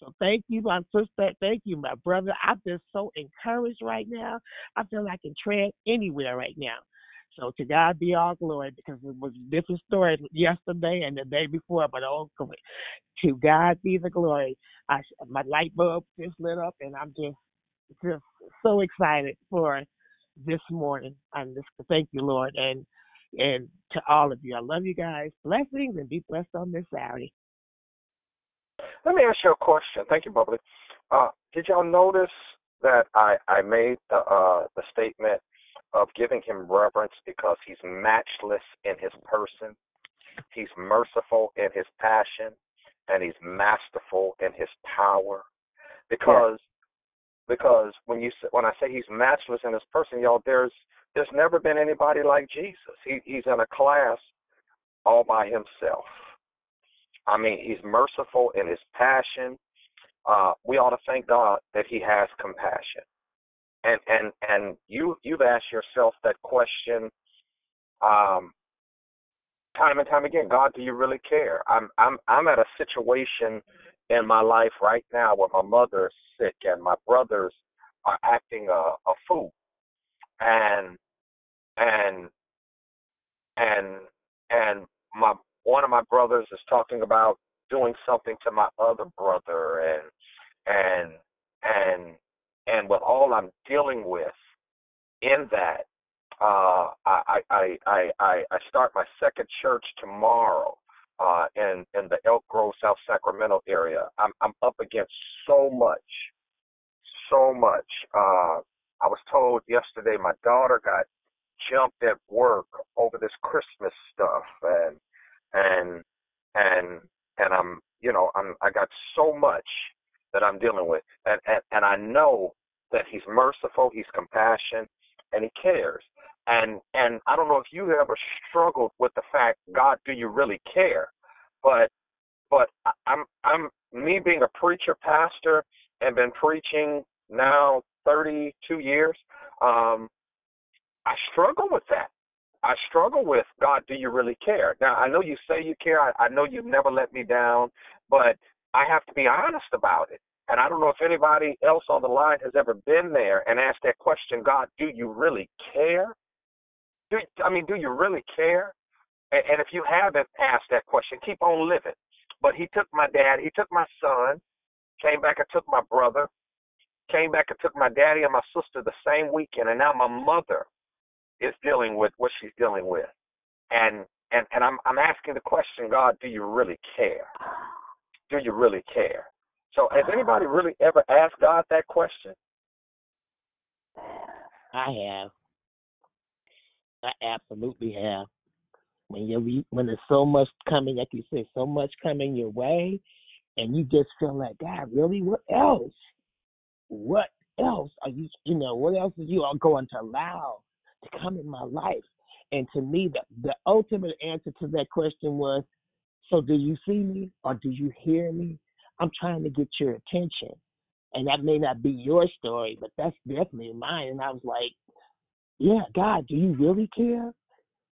So thank you, my sister. Thank you, my brother. I'm just so encouraged right now. I feel like I can tread anywhere right now. So to God be all glory, because it was a different story yesterday and the day before, but to God be the glory. My light bulb just lit up, and I'm just so excited for this morning. I'm just thank you, Lord, and to all of you. I love you guys. Blessings, and be blessed on this Saturday. Let me ask you a question. Thank you, Bubbly. Did y'all notice that I made the statement of giving Him reverence because He's matchless in His person, He's merciful in His passion, and He's masterful in His power? Because when I say He's matchless in His person, y'all, there's never been anybody like Jesus. He's in a class all by Himself. I mean, He's merciful in His passion. We ought to thank God that He has compassion. And you've asked yourself that question time and time again. God, do you really care? I'm at a situation in my life right now where my mother is sick and my brothers are acting a fool, and one of my brothers is talking about doing something to my other brother, and with all I'm dealing with in that, I start my second church tomorrow in the Elk Grove, South Sacramento area. I'm up against so much. I was told yesterday my daughter got jumped at work over this Christmas stuff, and I'm I got so much that I'm dealing with, and I know that He's merciful, He's compassionate, and He cares. And I don't know if you ever struggled with the fact, God, do you really care? But I'm me being a preacher, pastor, and been preaching now 32 years. I struggle with that. I struggle with, God, do you really care? Now I know you say you care. I know you've never let me down, but I have to be honest about it. And I don't know if anybody else on the line has ever been there and asked that question, God, do you really care? Do you really care? And if you haven't asked that question, keep on living. But he took my dad, he took my son, came back and took my brother, came back and took my daddy and my sister the same weekend, and now my mother is dealing with what she's dealing with. And I'm asking the question, God, do you really care? Do you really care? So has anybody really ever asked God that question? I have. I absolutely have. When there's so much coming, like you say, so much coming your way, and you just feel like, God, really? What else? What else are you? You know, what else are you all going to allow to come in my life? And to me, the ultimate answer to that question was, so do you see me or do you hear me? I'm trying to get your attention, and that may not be your story, but that's definitely mine. And I was like, yeah, God, do you really care?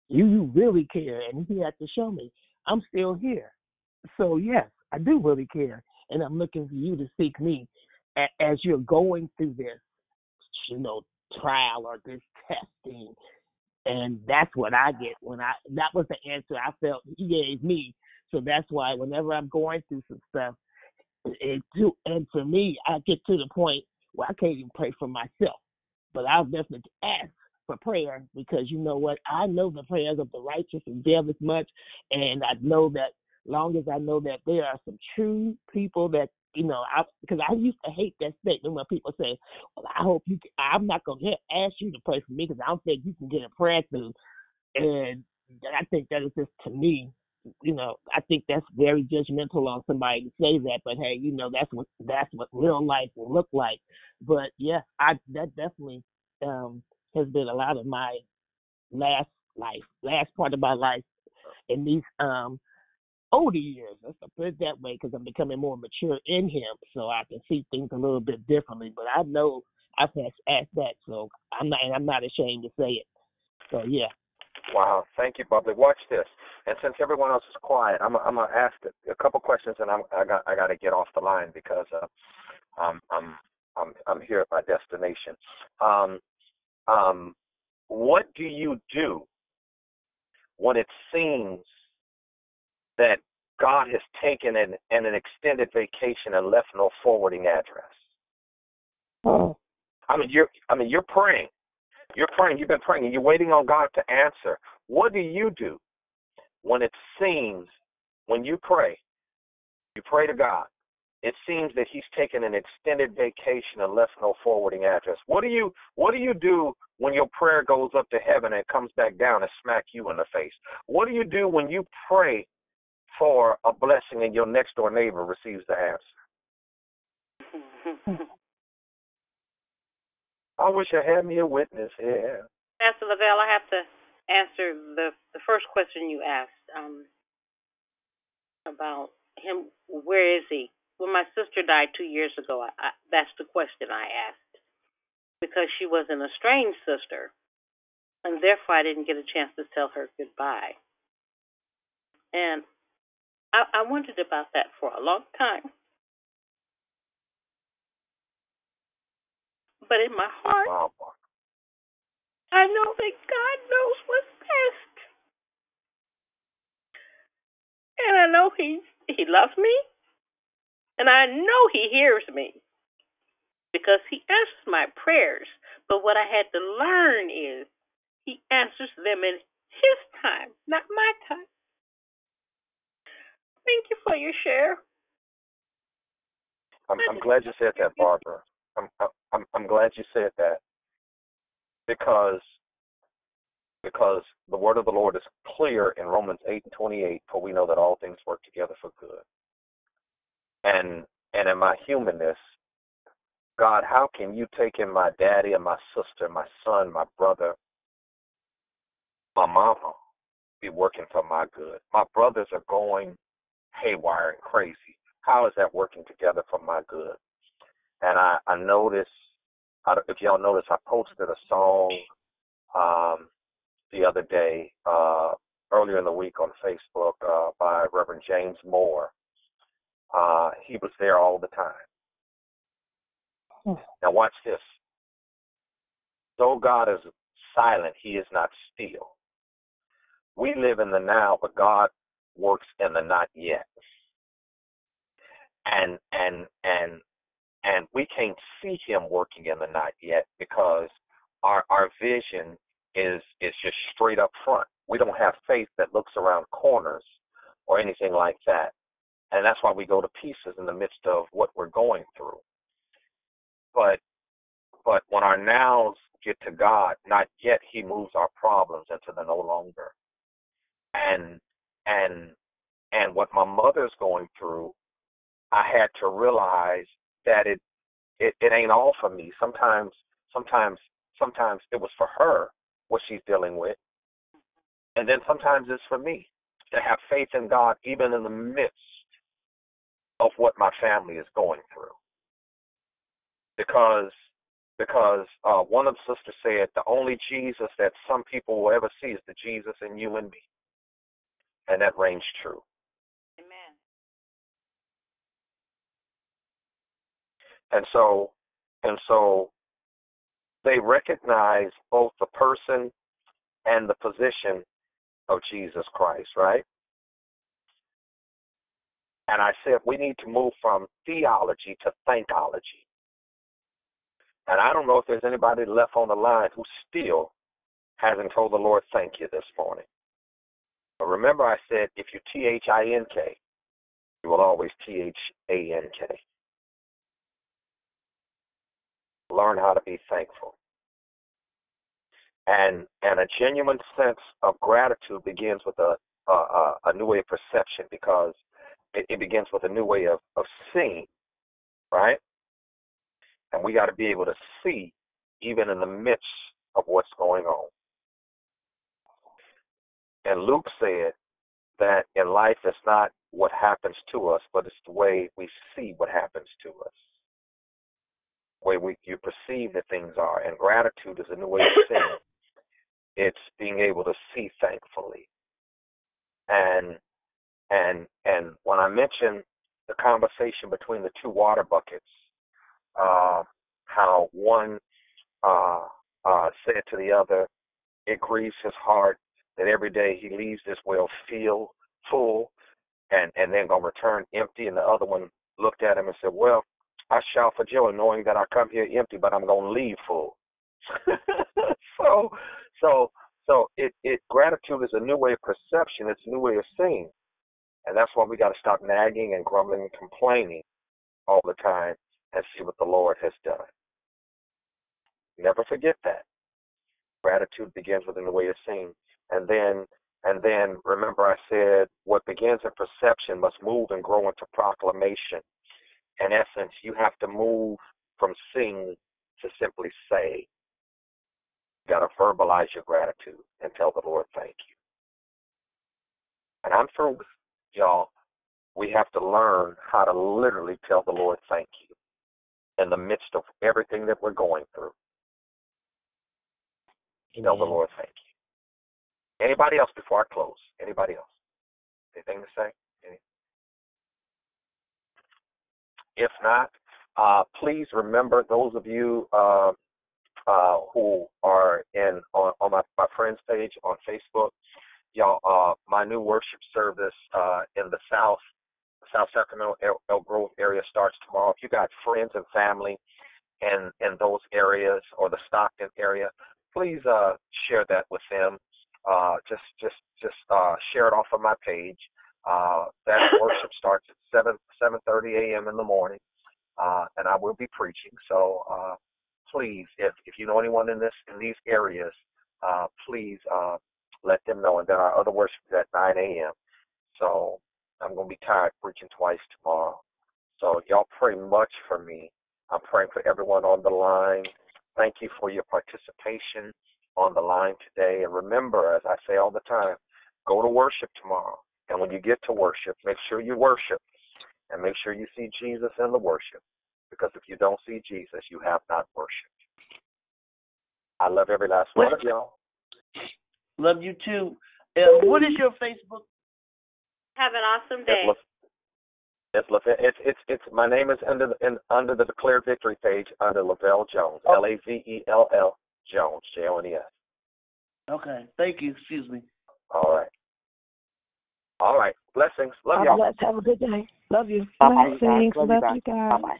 You really care? And he had to show me I'm still here. So, yes, I do really care. And I'm looking for you to seek me as you're going through this, trial or this testing. And that's what I get that was the answer I felt he gave me. So that's why whenever I'm going through some stuff, and for me, I get to the point where I can't even pray for myself. But I'll definitely ask for prayer, because you know what? I know the prayers of the righteous avail as much, and I know that long as I know that there are some true people that, because I used to hate that statement when people say, well, I hope you can, I'm not going to ask you to pray for me because I don't think you can get a prayer through. And I think that is just, to me, I think that's very judgmental on somebody to say that, but hey, that's what real life will look like. But yeah, that definitely has been a lot of my last part of my life in these older years. Let's put it that way, because I'm becoming more mature in him, so I can see things a little bit differently. But I know I've had to ask that, so I'm not ashamed to say it. So yeah. Wow, thank you, Bubbly. Watch this. And since everyone else is quiet, I'm gonna ask a couple questions, and I got to get off the line because I'm here at my destination. What do you do when it seems that God has taken an extended vacation and left no forwarding address? Oh. You're praying. You're praying, you've been praying, and you're waiting on God to answer. What do you do when it seems, when you pray to God, it seems that he's taken an extended vacation and left no forwarding address? What do you do when your prayer goes up to heaven and comes back down and smack you in the face? What do you do when you pray for a blessing and your next door neighbor receives the answer? I wish I had me a witness here. Pastor Lavelle, I have to answer the first question you asked about him. Where is he? When my sister died 2 years ago, that's the question I asked, because she was an estranged sister, and therefore I didn't get a chance to tell her goodbye. And I wondered about that for a long time. But in my heart, wow, I know that God knows what's best. And I know he loves me. And I know he hears me, because he answers my prayers. But what I had to learn is he answers them in his time, not my time. Thank you for your share. I'm glad you said that, Barbara. I'm glad you said that, because the word of the Lord is clear in Romans 8:28, for we know that all things work together for good. And in my humanness, God, how can you take in my daddy and my sister, my son, my brother, my mama, be working for my good? My brothers are going haywire and crazy. How is that working together for my good? And I noticed, if y'all notice, I posted a song the other day, earlier in the week on Facebook, by Reverend James Moore. He was there all the time. Now watch this. Though God is silent, he is not still. We live in the now, but God works in the not yet. And we can't see him working in the not yet because our vision is just straight up front. We don't have faith that looks around corners or anything like that. And that's why we go to pieces in the midst of what we're going through. But when our nows get to God, not yet, he moves our problems into the no longer. And what my mother's going through, I had to realize that it ain't all for me. Sometimes it was for her what she's dealing with. And then sometimes it's for me to have faith in God even in the midst of what my family is going through. Because one of the sisters said, the only Jesus that some people will ever see is the Jesus in you and me. And that rings true. Amen. And so they recognize both the person and the position of Jesus Christ, right? And I said, we need to move from theology to thankology. And I don't know if there's anybody left on the line who still hasn't told the Lord thank you this morning. But remember I said, if you T-H-I-N-K, you will always T-H-A-N-K. Learn how to be thankful. And a genuine sense of gratitude begins with a new way of perception, because it begins with a new way of seeing, right? And we got to be able to see even in the midst of what's going on. And Luke said that in life it's not what happens to us, but it's the way we see what happens to us. The way you perceive that things are. And gratitude is a new way of seeing. It's being able to see thankfully. And when I mentioned the conversation between the two water buckets, how one said to the other, it grieves his heart that every day he leaves this well filled, full, and then going to return empty. And the other one looked at him and said, well, I shout for joy knowing that I come here empty, but I'm going to leave full. so it gratitude is a new way of perception. It's a new way of seeing. And that's why we got to stop nagging and grumbling and complaining all the time and see what the Lord has done. Never forget that. Gratitude begins within the way of seeing. And then remember I said what begins in perception must move and grow into proclamation. In essence, you have to move from seeing to simply say. You got to verbalize your gratitude and tell the Lord thank you. And I'm through, y'all. We have to learn how to literally tell the Lord thank you in the midst of everything that we're going through. You know, the Lord, thank you. Anybody else before I close? Anybody else? Anything to say? Anything? If not, please remember those of you who are on my friends page on Facebook, y'all, my new worship service in the South Sacramento, Elk Grove area starts tomorrow. If you got friends and family in those areas or the Stockton area, please share that with them. Just share it off of my page. That worship starts at 7:30 a.m. in the morning, and I will be preaching. So please, if you know anyone in these areas, please let them know. And then our other worship is at 9 a.m. So I'm going to be tired preaching twice tomorrow. So y'all pray much for me. I'm praying for everyone on the line. Thank you for your participation on the line today. And remember, as I say all the time, go to worship tomorrow. And when you get to worship, make sure you worship. And make sure you see Jesus in the worship. Because if you don't see Jesus, you have not worshiped. I love every last one of y'all. Love you too. What is your Facebook? Have an awesome day. It's my name is under the Declare Victory page under Lavelle Jones, L-A-V-E-L-L Jones, J-O-N-E-S. Okay. Thank you. Excuse me. All right. All right. Blessings. Love y'all. Have a good day. Love you. Blessings. Love you guys. Bye-bye.